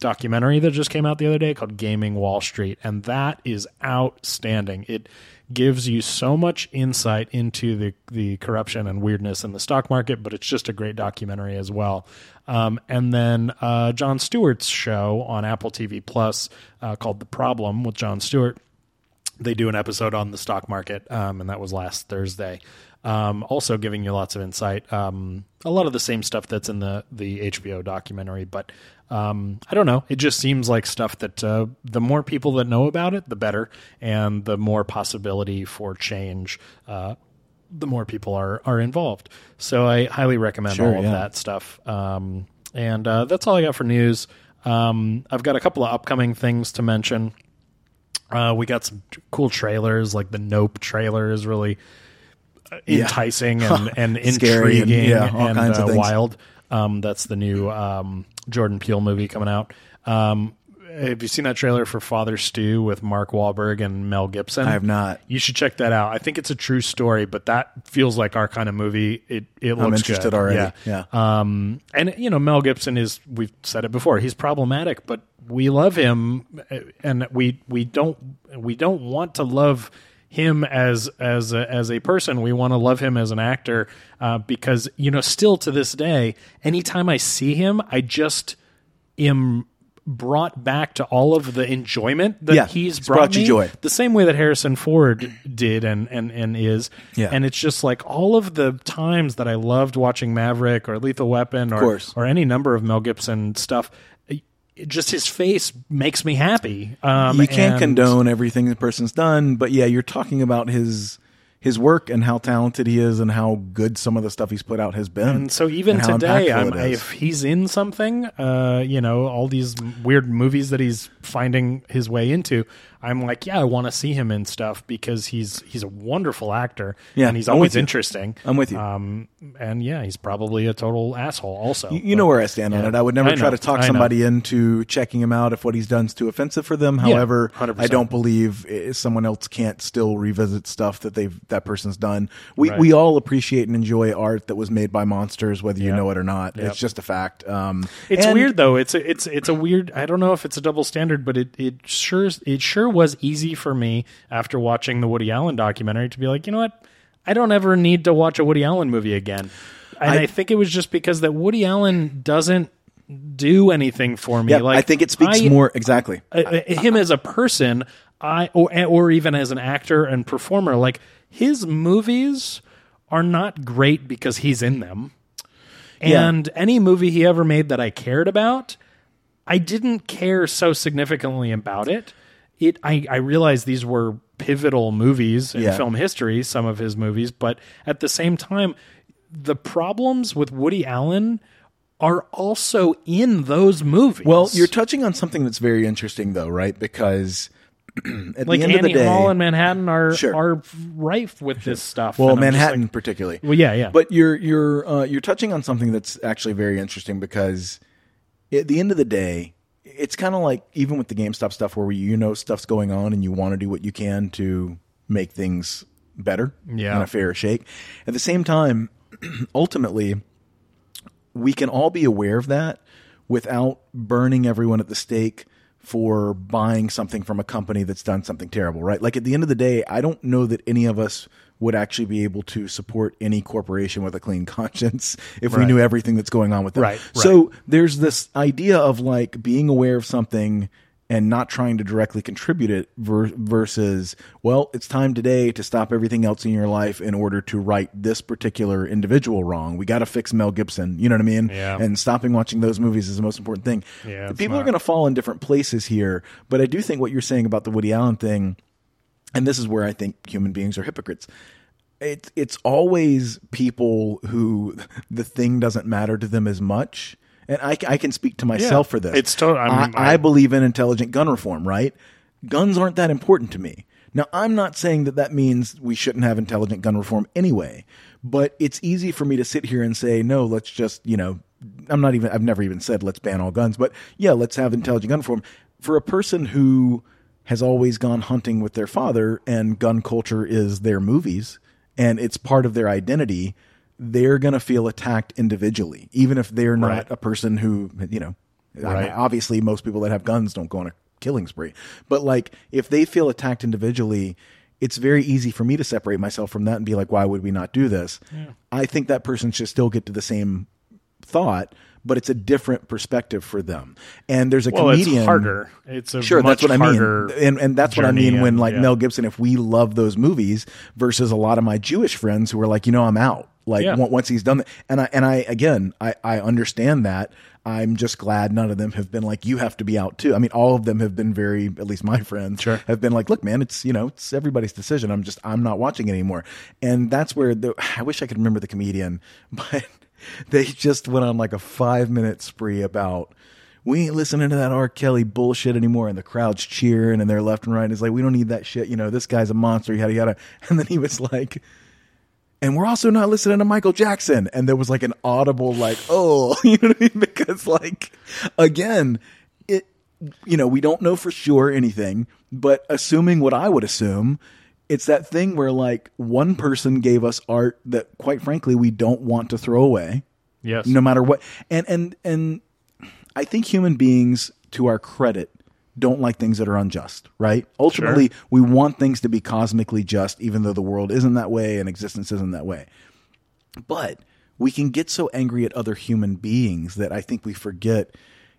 documentary that just came out the other day called Gaming Wall Street, and that is outstanding. It gives you so much insight into the corruption and weirdness in the stock market, but it's just a great documentary as well. And then Jon Stewart's show on Apple TV Plus called The Problem with Jon Stewart. They do an episode on the stock market, and that was last Thursday. Also giving you lots of insight. A lot of the same stuff that's in the HBO documentary, but I don't know. It just seems like stuff that the more people that know about it, the better, and the more possibility for change, the more people are involved. So I highly recommend all of that stuff. That's all I got for news. I've got a couple of upcoming things to mention. We got some cool trailers, like the Nope trailer is really enticing and intriguing and wild. That's the new Jordan Peele movie coming out. Have you seen that trailer for Father Stew with Mark Wahlberg and Mel Gibson? I have not. You should check that out. I think it's a true story, but that feels like our kind of movie. It looks good. I'm interested already. Yeah. And, you know, Mel Gibson is, we've said it before, he's problematic, but we love him, and we don't want to love him as a person. We want to love him as an actor, because, you know, still to this day, anytime I see him, I just am brought back to all of the enjoyment that he's brought me, you joy, the same way that Harrison Ford did and is. Yeah. And it's just like all of the times that I loved watching Maverick or Lethal Weapon or any number of Mel Gibson stuff, just his face makes me happy. You can't condone everything the person's done, but yeah, you're talking about his work and how talented he is and how good some of the stuff he's put out has been. And so even today, if he's in something, you know, all these weird movies that he's finding his way into, I'm like, yeah, I want to see him in stuff because he's a wonderful actor, and he's always interesting. I'm with you. And yeah, he's probably a total asshole also. You know where I stand on it. I would never try to talk somebody into checking him out if what he's done is too offensive for them. However, 100%. I don't believe someone else can't still revisit stuff that person's done. We all appreciate and enjoy art that was made by monsters, whether you know it or not. Yep. It's just a fact. It's weird though. It's a weird, I don't know if it's a double standard, but it sure was easy for me after watching the Woody Allen documentary to be like, you know what? I don't ever need to watch a Woody Allen movie again. And I think it was just because that Woody Allen doesn't do anything for me. Yeah, like, I think it speaks more. Exactly. Him as a person, or even as an actor and performer, like, his movies are not great because he's in them. And any movie he ever made that I cared about, I didn't care so significantly about it. I realized these were pivotal movies in film history, some of his movies, but at the same time, the problems with Woody Allen are also in those movies. Well, you're touching on something that's very interesting though, right? Because at like the end Annie of the day, Hall and Manhattan are rife with this stuff. Well, Manhattan particularly. Well, yeah. But you're touching on something that's actually very interesting, because at the end of the day, it's kind of like even with the GameStop stuff, where stuff's going on and you want to do what you can to make things better and a fairer shake. At the same time, ultimately, we can all be aware of that without burning everyone at the stake for buying something from a company that's done something terrible, right? Like at the end of the day, I don't know that any of us would actually be able to support any corporation with a clean conscience if we knew everything that's going on with them. Right. So there's this idea of like being aware of something and not trying to directly contribute it versus, well, it's time today to stop everything else in your life in order to right this particular individual wrong. We got to fix Mel Gibson. You know what I mean? Yeah. And stopping watching those movies is the most important thing. Yeah, people are going to fall in different places here, but I do think what you're saying about the Woody Allen thing, and this is where I think human beings are hypocrites. It's always people who the thing doesn't matter to them as much. And I can speak to myself for this. It's total, I believe in intelligent gun reform, right? Guns aren't that important to me. Now, I'm not saying that means we shouldn't have intelligent gun reform anyway, but it's easy for me to sit here and say, no, let's just, you know, I've never even said let's ban all guns, but yeah, let's have intelligent gun reform. For a person who has always gone hunting with their father and gun culture is their movies and it's part of their identity, they're going to feel attacked individually, even if they're not a person who, you know, obviously most people that have guns don't go on a killing spree. But like if they feel attacked individually, it's very easy for me to separate myself from that and be like, why would we not do this? Yeah. I think that person should still get to the same thought, but it's a different perspective for them. And there's a comedian. It's harder. It's a much harder. I mean. And that's what I mean when like Mel Gibson, if we love those movies versus a lot of my Jewish friends who are like, you know, I'm out. Like once he's done that. And I understand that. I'm just glad none of them have been like, you have to be out too. I mean, all of them have been very, at least my friends have been like, look, man, it's, you know, it's everybody's decision. I'm not watching it anymore. And that's where I wish I could remember the comedian, but they just went on like a 5-minute spree about, we ain't listening to that R. Kelly bullshit anymore. And the crowd's cheering and they're left and right. And it's like, we don't need that shit. You know, this guy's a monster, yada, yada. And then he was like, and we're also not listening to Michael Jackson. And there was like an audible, like, oh, you know what I mean? Because like, again, you know, we don't know for sure anything, but assuming what I would assume, it's that thing where like one person gave us art that quite frankly, we don't want to throw away. Yes. No matter what. And I think human beings, to our credit, don't like things that are unjust, right? Ultimately, sure, we want things to be cosmically just, even though the world isn't that way and existence isn't that way. But we can get so angry at other human beings that I think we forget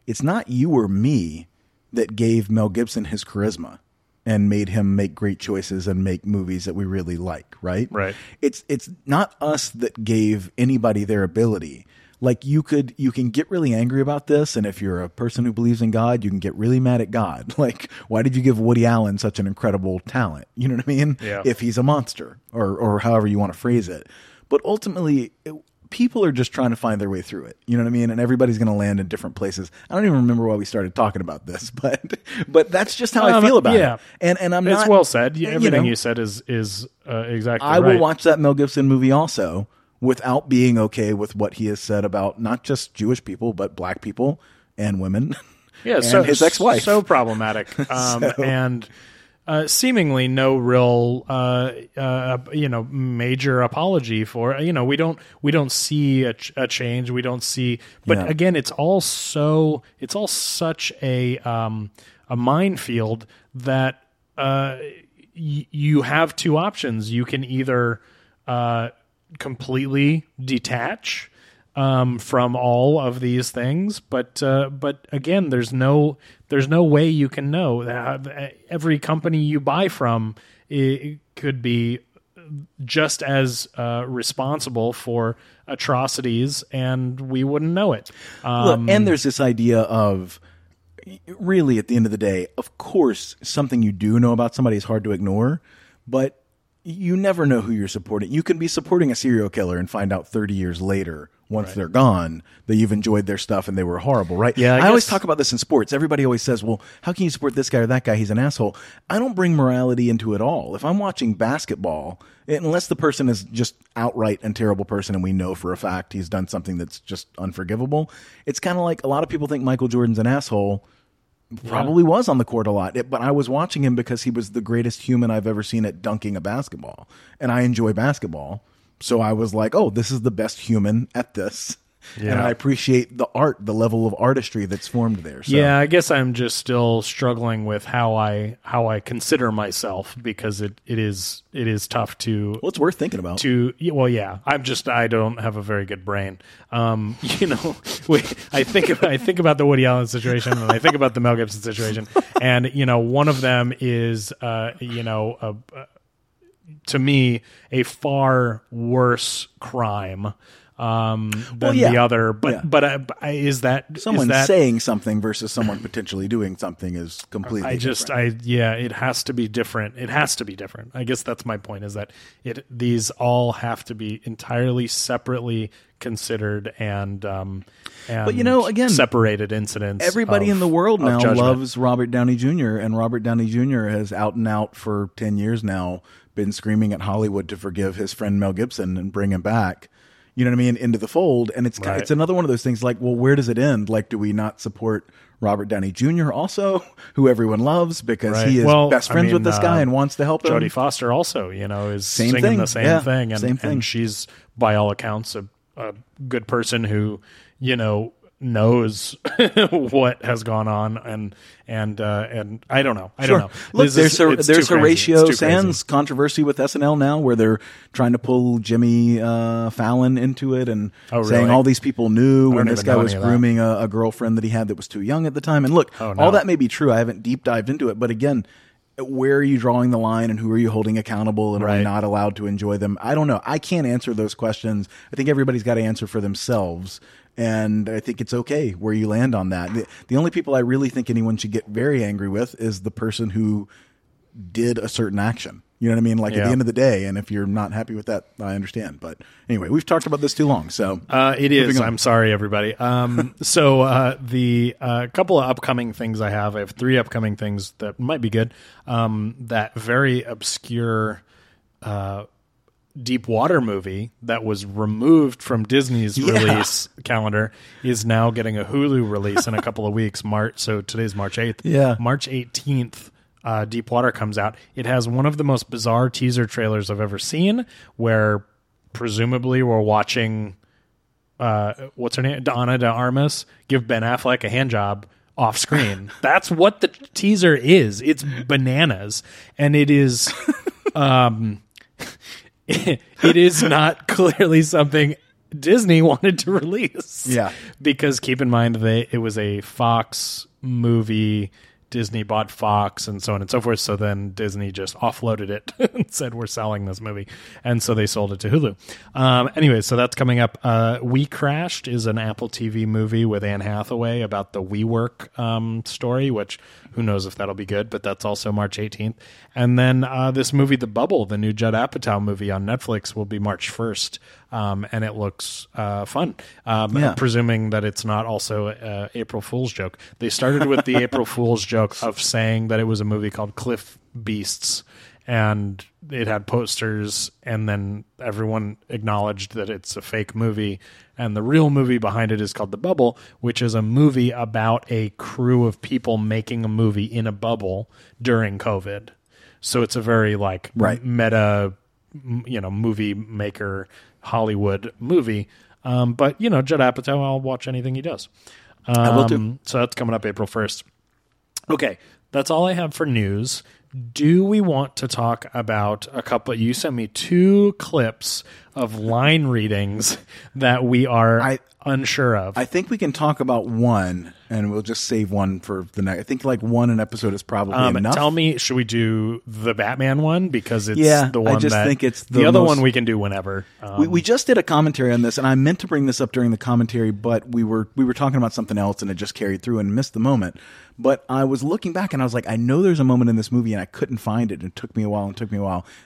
it's not you or me that gave Mel Gibson his charisma and made him make great choices and make movies that we really like, right? Right. It's not us that gave anybody their ability. Like you can get really angry about this. And if you're a person who believes in God, you can get really mad at God. Like, why did you give Woody Allen such an incredible talent? You know what I mean? Yeah. If he's a monster or however you want to phrase it. But ultimately, people are just trying to find their way through it. You know what I mean? And everybody's going to land in different places. I don't even remember why we started talking about this, but that's just how I feel about it. And I'm not. It's well said. Everything you said is exactly right. I will watch that Mel Gibson movie also without being okay with what he has said about not just Jewish people, but black people and women. Yeah, and so his ex-wife. So problematic. Seemingly no real, major apology for, we don't see a change. We don't see, but again, it's all such a minefield that, you have two options. You can either, completely detach, from all of these things, but again, there's no way you can know. Every company you buy from, it could be just as responsible for atrocities, and we wouldn't know it. Look, and there's this idea of, really, at the end of the day, of course, something you do know about somebody is hard to ignore, but you never know who you're supporting. You can be supporting a serial killer and find out 30 years later, once they're gone, that you've enjoyed their stuff and they were horrible, right? Yeah, I always talk about this in sports. Everybody always says, well, how can you support this guy or that guy? He's an asshole. I don't bring morality into it all. If I'm watching basketball, unless the person is just outright and terrible person and we know for a fact he's done something that's just unforgivable, it's kind of like a lot of people think Michael Jordan's an asshole. Probably was on the court a lot, but I was watching him because he was the greatest human I've ever seen at dunking a basketball, and I enjoy basketball. So I was like, oh, this is the best human at this. Yeah. And I appreciate the art, the level of artistry that's formed there. So. Yeah, I guess I'm just still struggling with how I consider myself, because it is tough to. Well, it's worth thinking about. I don't have a very good brain. I think about the Woody Allen situation, and I think about the Mel Gibson situation, and one of them is to me a far worse crime. The other, but is that someone saying something versus someone potentially doing something is completely different. It has to be different. I guess that's my point, is that these all have to be entirely separately considered and but again, separated incidents. Everybody in the world now loves Robert Downey Jr., and Robert Downey Jr. has out and out for 10 years now been screaming at Hollywood to forgive his friend Mel Gibson and bring him back. You know what I mean? Into the fold. And it's another one of those things like, well, where does it end? Like, do we not support Robert Downey Jr. also, who everyone loves because he is best friends with this guy and wants to help him? Jodie Foster also, is singing the same thing. And she's, by all accounts, a good person who, knows what has gone on, and I don't know. Look, there's Horatio Sands controversy with SNL now, where they're trying to pull Jimmy Fallon into it and saying all these people knew when this guy was grooming a girlfriend that he had that was too young at the time. And look, all that may be true. I haven't deep dived into it, but again, where are you drawing the line and who are you holding accountable and are you not allowed to enjoy them? I don't know. I can't answer those questions. I think everybody's got to answer for themselves. And I think it's okay where you land on that. The only people I really think anyone should get very angry with is the person who did a certain action. You know what I mean? Like at the end of the day, and if you're not happy with that, I understand. But anyway, we've talked about this too long. So it is. I'm sorry, everybody. So the couple of upcoming things I have three upcoming things that might be good. That very obscure deep water movie that was removed from Disney's release calendar is now getting a Hulu release in a couple of weeks. So today's March 8th. Yeah. March 18th. Deep Water comes out. It has one of the most bizarre teaser trailers I've ever seen, where presumably we're watching what's her name, Ana de Armas, give Ben Affleck a hand job off screen. That's what the teaser is. It's bananas, and it is it is not clearly something Disney wanted to release. Yeah, because keep in mind it was a Fox movie. Disney bought Fox and so on and so forth. So then Disney just offloaded it and said, we're selling this movie. And so they sold it to Hulu. Anyway, so that's coming up. We Crashed is an Apple TV movie with Anne Hathaway about the WeWork story, which who knows if that'll be good, but that's also March 18th. And then this movie, The Bubble, the new Judd Apatow movie on Netflix, will be March 1st. And it looks fun, presuming that it's not also April Fool's joke. They started with the April Fool's joke of saying that it was a movie called Cliff Beasts, and it had posters, and then everyone acknowledged that it's a fake movie, and the real movie behind it is called The Bubble, which is a movie about a crew of people making a movie in a bubble during COVID. So it's a very meta, movie maker Hollywood movie, but Judd Apatow, I'll watch anything he does. I will too. So that's coming up April 1st. Okay, that's all I have for news. Do we want to talk about a couple? You sent me two clips of line readings that we are unsure of. I think we can talk about one, and we'll just save one for the next. I think one an episode is probably enough. Tell me, should we do the Batman one? Because it's the one I just think it's the other one we can do whenever. We just did a commentary on this, and I meant to bring this up during the commentary, but we were talking about something else, and it just carried through and missed the moment. But I was looking back, and I was like, I know there's a moment in this movie, and I couldn't find it, and it took me a while,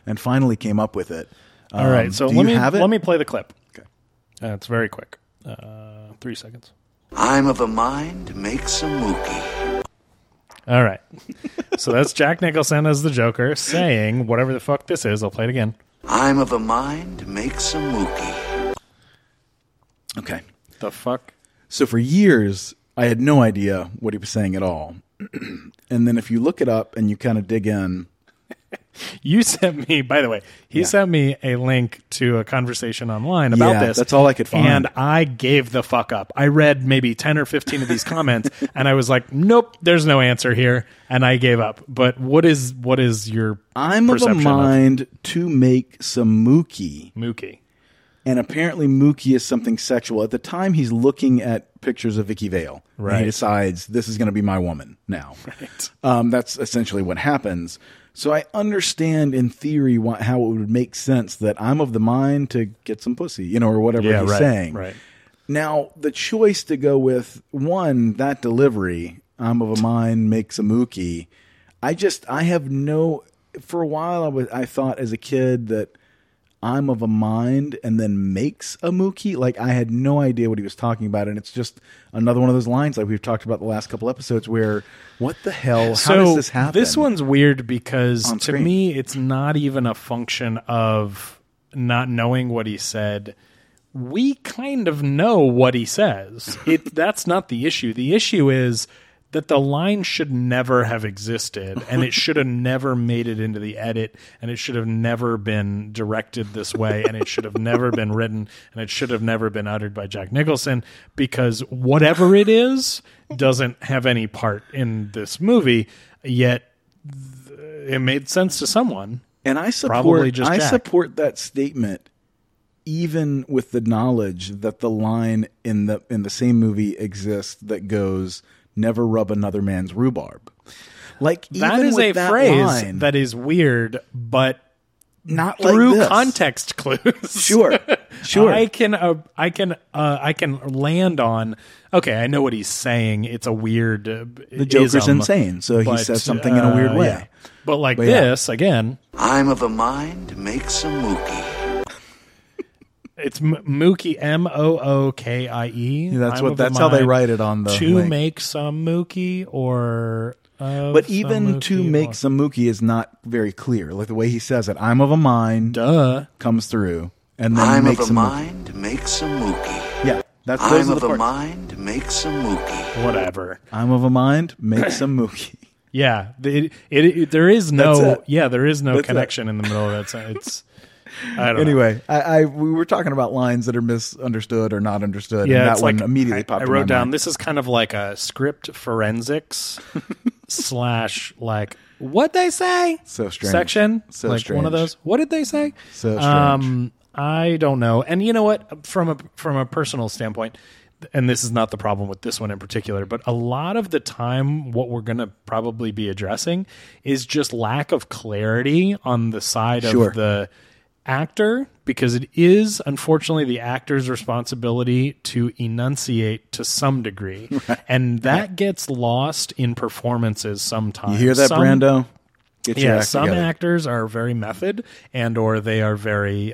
and finally came up with it. All right, so let me play the clip. Okay, it's very quick. 3 seconds. I'm of a mind to make some mookie. All right. So that's Jack Nicholson as the Joker saying whatever the fuck this is. I'll play it again. I'm of a mind to make some mookie. Okay. The fuck? So for years, I had no idea what he was saying at all. And then if you look it up and you kind of dig in... You sent me, by the way, sent me a link to a conversation online about this. That's all I could find. And I gave the fuck up. I read maybe 10 or 15 of these comments, and I was like, nope, there's no answer here. And I gave up. But what is your perception of a mind to make some mookie. Mookie. And apparently mookie is something sexual. At the time, he's looking at pictures of Vicky Vale. Right. And he decides, this is going to be my woman now. Right. That's essentially what happens. So I understand in theory how it would make sense that I'm of the mind to get some pussy, or whatever he's saying. Right. Now, the choice to go with, one, that delivery, I'm of a mind, makes a mookie. For a while I thought as a kid that I'm of a mind and then makes a mookie. I had no idea what he was talking about. And it's just another one of those lines like we've talked about the last couple episodes where, what the hell? How does this happen? This one's weird because to me, it's not even a function of not knowing what he said. We kind of know what he says. That's not the issue. The issue is that the line should never have existed, and it should have never made it into the edit, and it should have never been directed this way, and it should have never been written, and it should have never been uttered by Jack Nicholson, because whatever it is doesn't have any part in this movie, yet it made sense to someone. And I support that statement, even with the knowledge that the line in the same movie exists that goes... Never rub another man's rhubarb. That is a phrase that is weird, but not through context clues. Sure. I can land on. Okay, I know what he's saying. It's a weird. The Joker's insane, so he says something in a weird way. Yeah. But this again. I'm of a mind to make some mookie. It's mookie, M-O-O-K-I-E. Yeah, that's how they write it on the to link. Make some mookie or... But even to make some mookie is not very clear. Like the way he says it, I'm of a mind. Duh. Comes through. And then I'm of a mind, makes a mookie. Yeah. That's I'm of a mind, makes a mookie. Whatever. I'm of a mind, makes a mookie. Yeah. There is no connection in the middle of that sentence. Anyway, we were talking about lines that are misunderstood or not understood. Yeah, and that one immediately popped in my mind. I wrote down, this is kind of like a script forensics slash like what they say. So strange. Section. So like strange. One of those. What did they say? So strange. I don't know. And you know what? From a personal standpoint, and this is not the problem with this one in particular, but a lot of the time what we're going to probably be addressing is just lack of clarity on the side of the actor, because it is unfortunately the actor's responsibility to enunciate to some degree. Right. And that gets lost in performances sometimes. You hear that, Brando? Actors are very method or they are very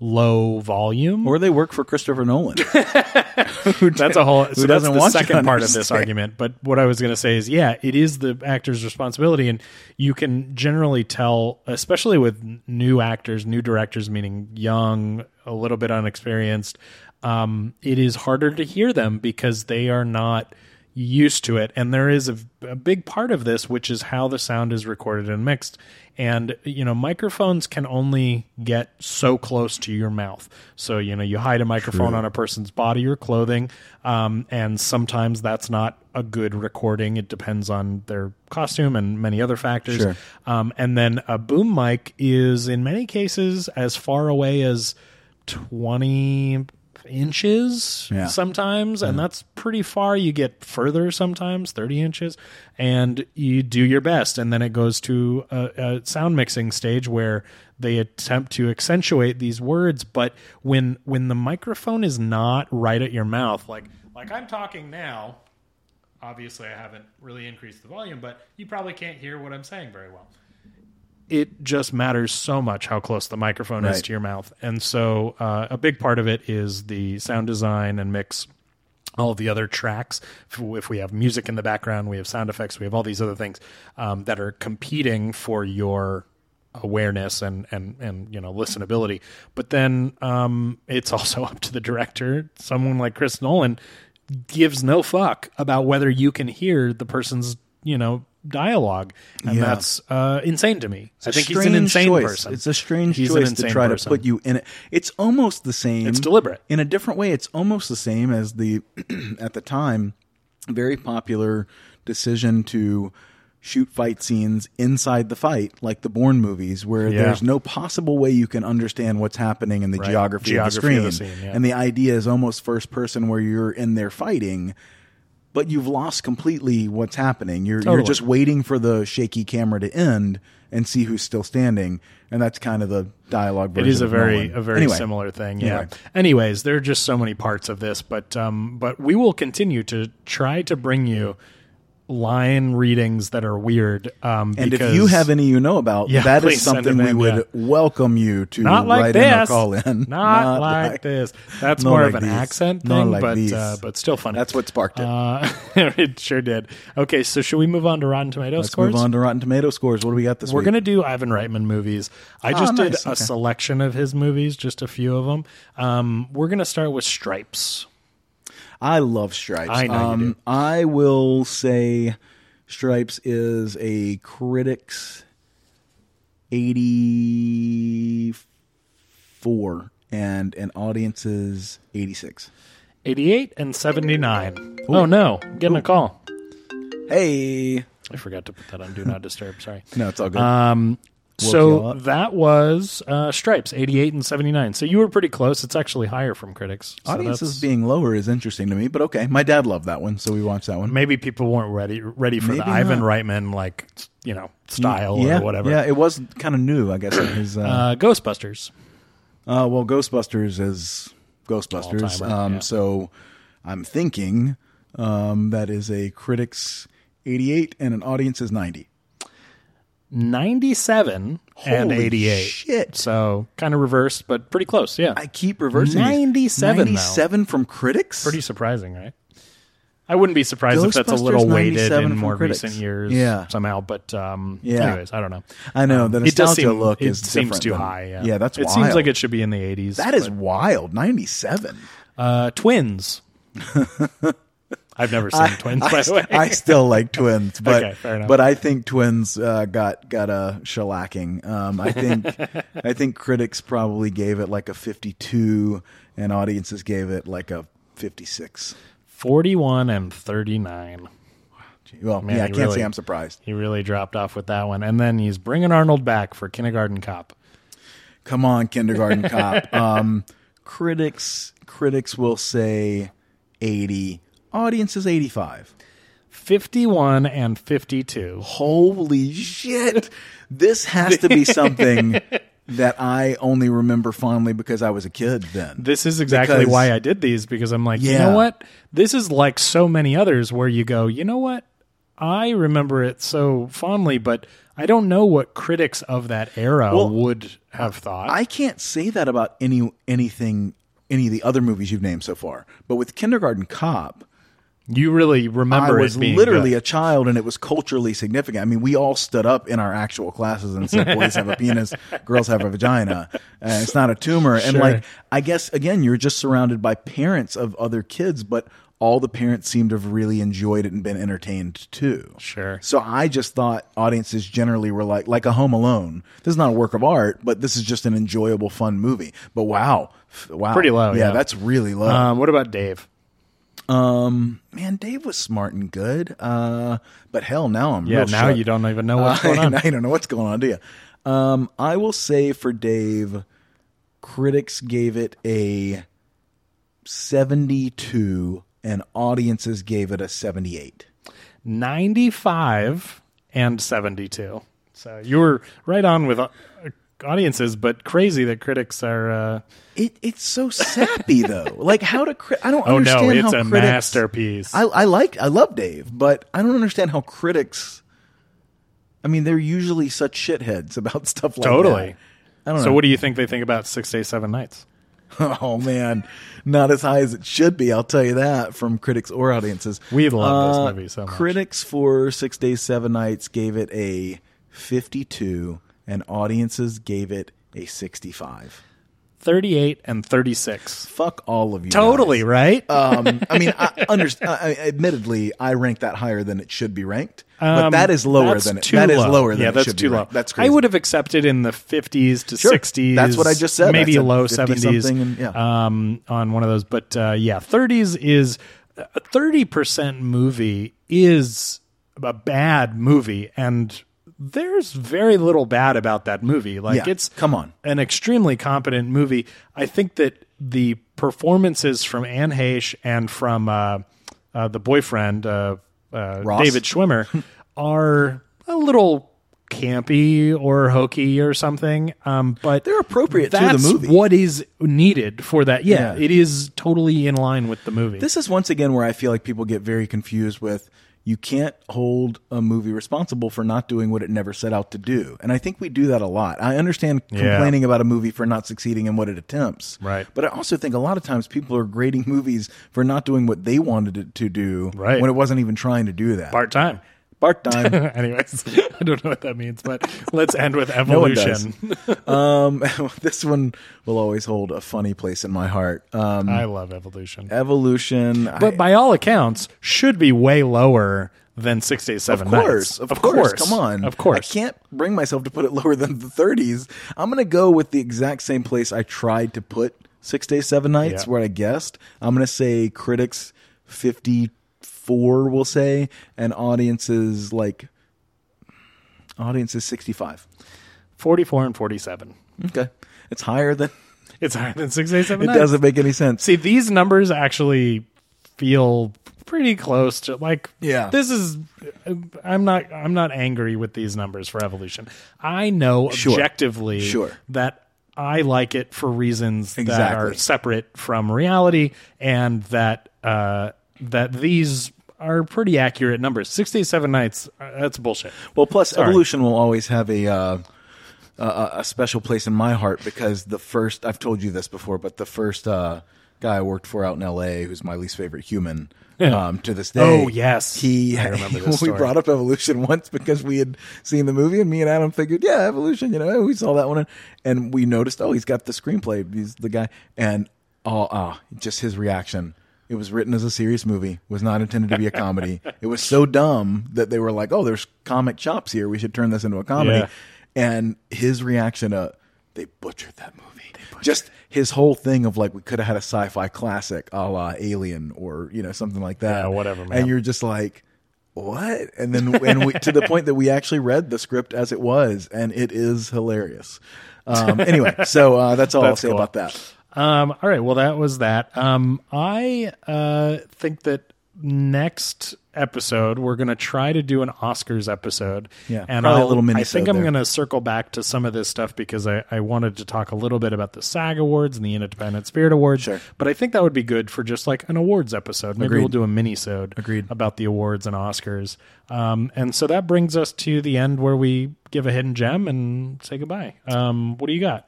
low volume. Or they work for Christopher Nolan. That's a whole... So that's the second part of this argument. But what I was going to say is, yeah, it is the actor's responsibility. And you can generally tell, especially with new actors, new directors, meaning young, a little bit unexperienced, it is harder to hear them because they are not used to it. And there is a big part of this, which is how the sound is recorded and mixed. And, you know, microphones can only get so close to your mouth. So, you know, you hide a microphone on a person's body or clothing. And sometimes that's not a good recording. It depends on their costume and many other factors. Sure. And then a boom mic is in many cases as far away as 20 inches sometimes, and that's pretty far. You get further sometimes, 30 inches, and you do your best. And then it goes to a sound mixing stage where they attempt to accentuate these words. But when the microphone is not right at your mouth, like I'm talking now, obviously I haven't really increased the volume, but you probably can't hear what I'm saying very well. It just matters so much how close the microphone is to your mouth. And so a big part of it is the sound design and mix, all the other tracks. If we have music in the background, we have sound effects, we have all these other things that are competing for your awareness and you know, listenability. But then it's also up to the director. Someone like Chris Nolan gives no fuck about whether you can hear the person's, you know, dialogue, and that's insane to me. I think he's an insane person. It's a strange choice to try to put you in it. It's almost the same. It's deliberate. In a different way, it's almost the same as the, at the time, very popular decision to shoot fight scenes inside the fight, like the Bourne movies, where there's no possible way you can understand what's happening in the geography of the screen. And the idea is almost first person where you're in there fighting, but you've lost completely what's happening. You're just waiting for the shaky camera to end and see who's still standing. And that's kind of the dialogue version. It is a very similar thing. Yeah. Anyways, there are just so many parts of this, but we will continue to try to bring you line readings that are weird. And because, if you have any you know about, that is something we would welcome you to write in or call in. Not like this. That's more of an accent thing, but still funny. That's what sparked it. It sure did. Okay, so should we move on to Rotten Tomato scores? Let's move on to Rotten Tomato scores. What do we got this week? We're going to do Ivan Reitman movies. I just did a selection of his movies, just a few of them. We're going to start with Stripes. I love Stripes. I know you do. I will say Stripes is a critic's 84 and an audience's 86. 88 and 79. Ooh. Oh, no. Getting a call. Hey. I forgot to put that on Do Not Disturb. Sorry. No, it's all good. So that was Stripes, 88 and 79. So you were pretty close. It's actually higher from critics. So audiences being lower is interesting to me, but okay. My dad loved that one, so we watched that one. Maybe people weren't ready for Ivan Reitman, like, you know, style or whatever. Yeah, it was kind of new, I guess. His, Ghostbusters. Well, Ghostbusters is Ghostbusters. So I'm thinking that is a critic's 88 and an audience's 90. 97 and 88. Shit. So kind of reversed, but pretty close. Yeah. I keep reversing. 97 from critics? Pretty surprising, right? I wouldn't be surprised if that's a little weighted in more recent years somehow. But anyways, I don't know. I know. The nostalgia look is different. It seems too high. Yeah, that's wild. It seems like it should be in the 80s. That is wild. 97. Twins. I've never seen Twins, by the way. I still like Twins, but okay, fair enough. But I think Twins got a shellacking. I think critics probably gave it like a 52, and audiences gave it like a 56. 41 and 39. Well, man, yeah, I can't say I'm surprised. He really dropped off with that one, and then he's bringing Arnold back for Kindergarten Cop. Come on, Kindergarten Cop. Critics will say 80. Audience is 85. 51 and 52. Holy shit. This has to be something that I only remember fondly because I was a kid then. This is exactly why I did these, because I'm like, you know what? This is like so many others where you go, you know what? I remember it so fondly, but I don't know what critics of that era would have thought. I can't say that about any of the other movies you've named so far. But with Kindergarten Cop, you really remember it. I was literally a child, and it was culturally significant. I mean, we all stood up in our actual classes and said, boys have a penis, girls have a vagina. It's not a tumor. Sure. And like, I guess, again, you're just surrounded by parents of other kids, but all the parents seem to have really enjoyed it and been entertained too. Sure. So I just thought audiences generally were like a Home Alone. This is not a work of art, but this is just an enjoyable, fun movie. But wow. Pretty low. Yeah, that's really low. What about Dave? Man, Dave was smart and good. But hell, now I'm real now shut. You don't even know what's going on. Now you don't know what's going on, do you? I will say for Dave, critics gave it a 72 and audiences gave it a 78. 95 and 72. So you were right on with audiences, but crazy that critics are... It's so sappy, though. Like, how do critics... I don't understand how critics... Oh, no, it's a masterpiece. I love Dave, but I don't understand how critics... I mean, they're usually such shitheads about stuff like that. Totally. I don't know. So what do you think they think about 6 Days, 7 Nights? Oh, man. Not as high as it should be, I'll tell you that, from critics or audiences. We love this movie so much. Critics for 6 Days, 7 Nights gave it a 52, and audiences gave it a 65. 38 and 36. Fuck all of you. Totally, guys. Right? I mean, I understand. Admittedly, I ranked that higher than it should be ranked. But that is lower than it should be. That is lower than it should be. Yeah, that's too low. That's crazy. I would have accepted in the 50s to 60s. That's what I just said. Maybe said low 70s and, on one of those. But 30s is a 30% movie is a bad movie. And there's very little bad about that movie. Like it's an extremely competent movie. I think that the performances from Anne Heche and from the boyfriend, David Schwimmer, are a little campy or hokey or something. But they're appropriate to the movie. That's what is needed for that. Yeah, it is totally in line with the movie. This is once again where I feel like people get very confused with, you can't hold a movie responsible for not doing what it never set out to do. And I think we do that a lot. I understand complaining about a movie for not succeeding in what it attempts. Right. But I also think a lot of times people are grading movies for not doing what they wanted it to do when it wasn't even trying to do that. Part time. Anyways, I don't know what that means, but let's end with Evolution. This one will always hold a funny place in my heart. I love Evolution. But by all accounts, should be way lower than 6 Days, 7 Nights. Of course. Come on. Of course. I can't bring myself to put it lower than the 30s. I'm going to go with the exact same place I tried to put 6 Days, 7 Nights, where I guessed. I'm going to say critics 54, we'll say, and audiences 65. 44 and 47. Okay. It's higher than 6 8 7. It doesn't make any sense. See, these numbers actually feel pretty close to this is I'm not angry with these numbers for Evolution. I know objectively that I like it for reasons that are separate from reality, and that these are pretty accurate numbers. 6 days, 7 nights, that's bullshit. Well, plus Evolution will always have a special place in my heart because I've told you this before, but the first guy I worked for out in L.A. who's my least favorite human to this day. Oh, yes. I remember this story. We brought up Evolution once because we had seen the movie, and me and Adam figured, yeah, Evolution, you know, we saw that one. And we noticed, oh, he's got the screenplay. He's the guy. And just his reaction. It was written as a serious movie, was not intended to be a comedy. It was so dumb that they were like, oh, there's comic chops here. We should turn this into a comedy. Yeah. And his reaction to, they butchered that movie. Just his whole thing of like, we could have had a sci-fi classic a la Alien or, you know, something like that. Yeah, whatever, man. And you're just like, what? And then to the point that we actually read the script as it was, and it is hilarious. Anyway, so that's all I'll say about that. All right. Well, that was that. I think that next episode we're going to try to do an Oscars episode. Yeah, and probably a little mini. I think I'm going to circle back to some of this stuff because I wanted to talk a little bit about the SAG Awards and the Independent Spirit Awards. Sure. But I think that would be good for just like an awards episode. Maybe Agreed. We'll do a mini-sode about the awards and Oscars. And so that brings us to the end where we give a hidden gem and say goodbye. What do you got?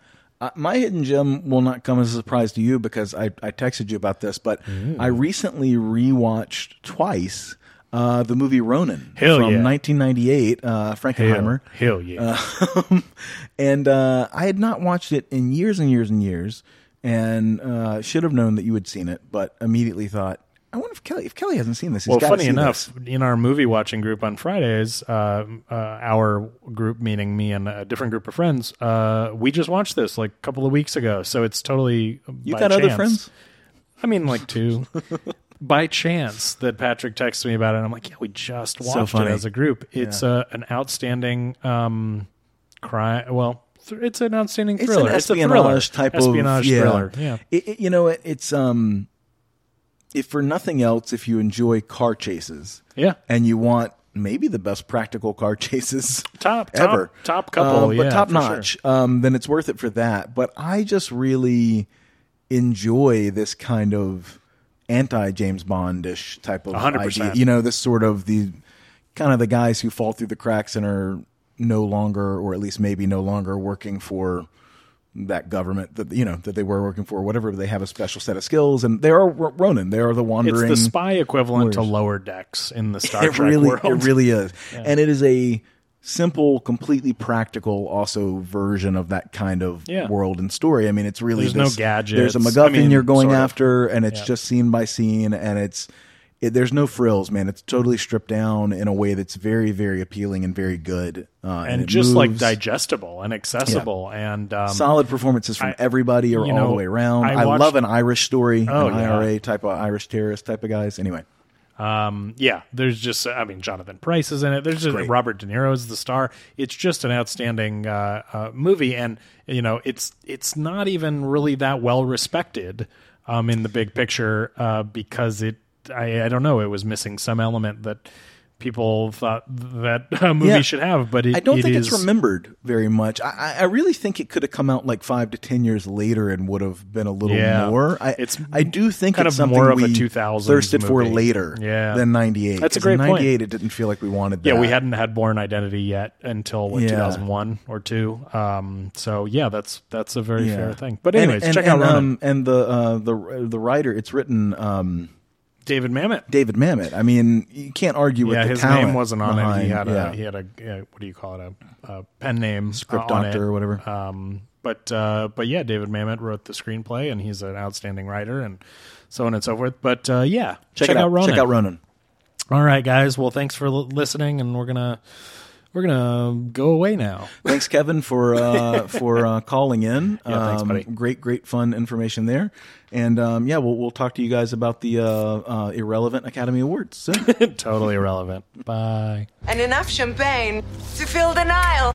My hidden gem will not come as a surprise to you because I texted you about this, but I recently rewatched twice the movie Ronin from 1998, Frankenheimer. Hell yeah. And I had not watched it in years and years and years, and should have known that you had seen it, but immediately thought, I wonder if Kelly hasn't seen this. Well, funny enough, in our movie watching group on Fridays, our group meaning me and a different group of friends, we just watched this like a couple of weeks ago. So it's totally you got chance. Other friends? I mean, like two. By chance that Patrick texts me about it, and I'm like, yeah, we just watched it as a group. It's an outstanding crime. Well, it's an outstanding thriller. It's an espionage thriller. Yeah, it's. If for nothing else, if you enjoy car chases, and you want maybe the best practical car chases ever, top couple, but top notch, sure. Then it's worth it for that. But I just really enjoy this kind of anti-James Bond-ish type of 100%. Idea. You know, this sort of the guys who fall through the cracks and are no longer, or at least maybe no longer, working for that government that they were working for, whatever. They have a special set of skills, and they are Ronin. They are the wandering. It's the spy equivalent to Lower Decks in the Star Trek world. It really is, and it is a simple, completely practical, also version of that kind of world and story. I mean, it's really there's no gadgets. There's a MacGuffin you're going after, and it's just scene by scene, and there's no frills, man. It's totally stripped down in a way that's very, very appealing and very good. And just moves. Like digestible and accessible. Yeah. And solid performances from everybody or all the way around. I love an Irish story, an IRA type of Irish terrorist type of guys. Anyway. There's just, Jonathan Pryce is in it. There's just Robert De Niro is the star. It's just an outstanding movie. And, it's not even really that well respected in the big picture because I don't know. It was missing some element that people thought that a movie should have, but I don't think it's remembered very much. I really think it could have come out like 5 to 10 years later and would have been a little more. I do think kind it's of something more of we a 2000s thirsted movie. For later than 98. That's a great point. In 98, it didn't feel like we wanted that. Yeah, we hadn't had Born Identity yet until 2001 or 2002. So that's a very fair thing. But anyways, check out Ronin. And the writer, it's written. David Mamet. I mean, you can't argue with the talent. His name wasn't on it. He had a what do you call it? A pen name, script doctor or whatever. But David Mamet wrote the screenplay, and he's an outstanding writer, and so on and so forth. But check out Ronin. All right, guys. Well, thanks for listening, and we're gonna go away now. Thanks, Kevin, for calling in. Thanks, buddy. Great fun information there. And we'll talk to you guys about the irrelevant Academy Awards soon. Totally irrelevant. Bye. And enough champagne to fill the Nile.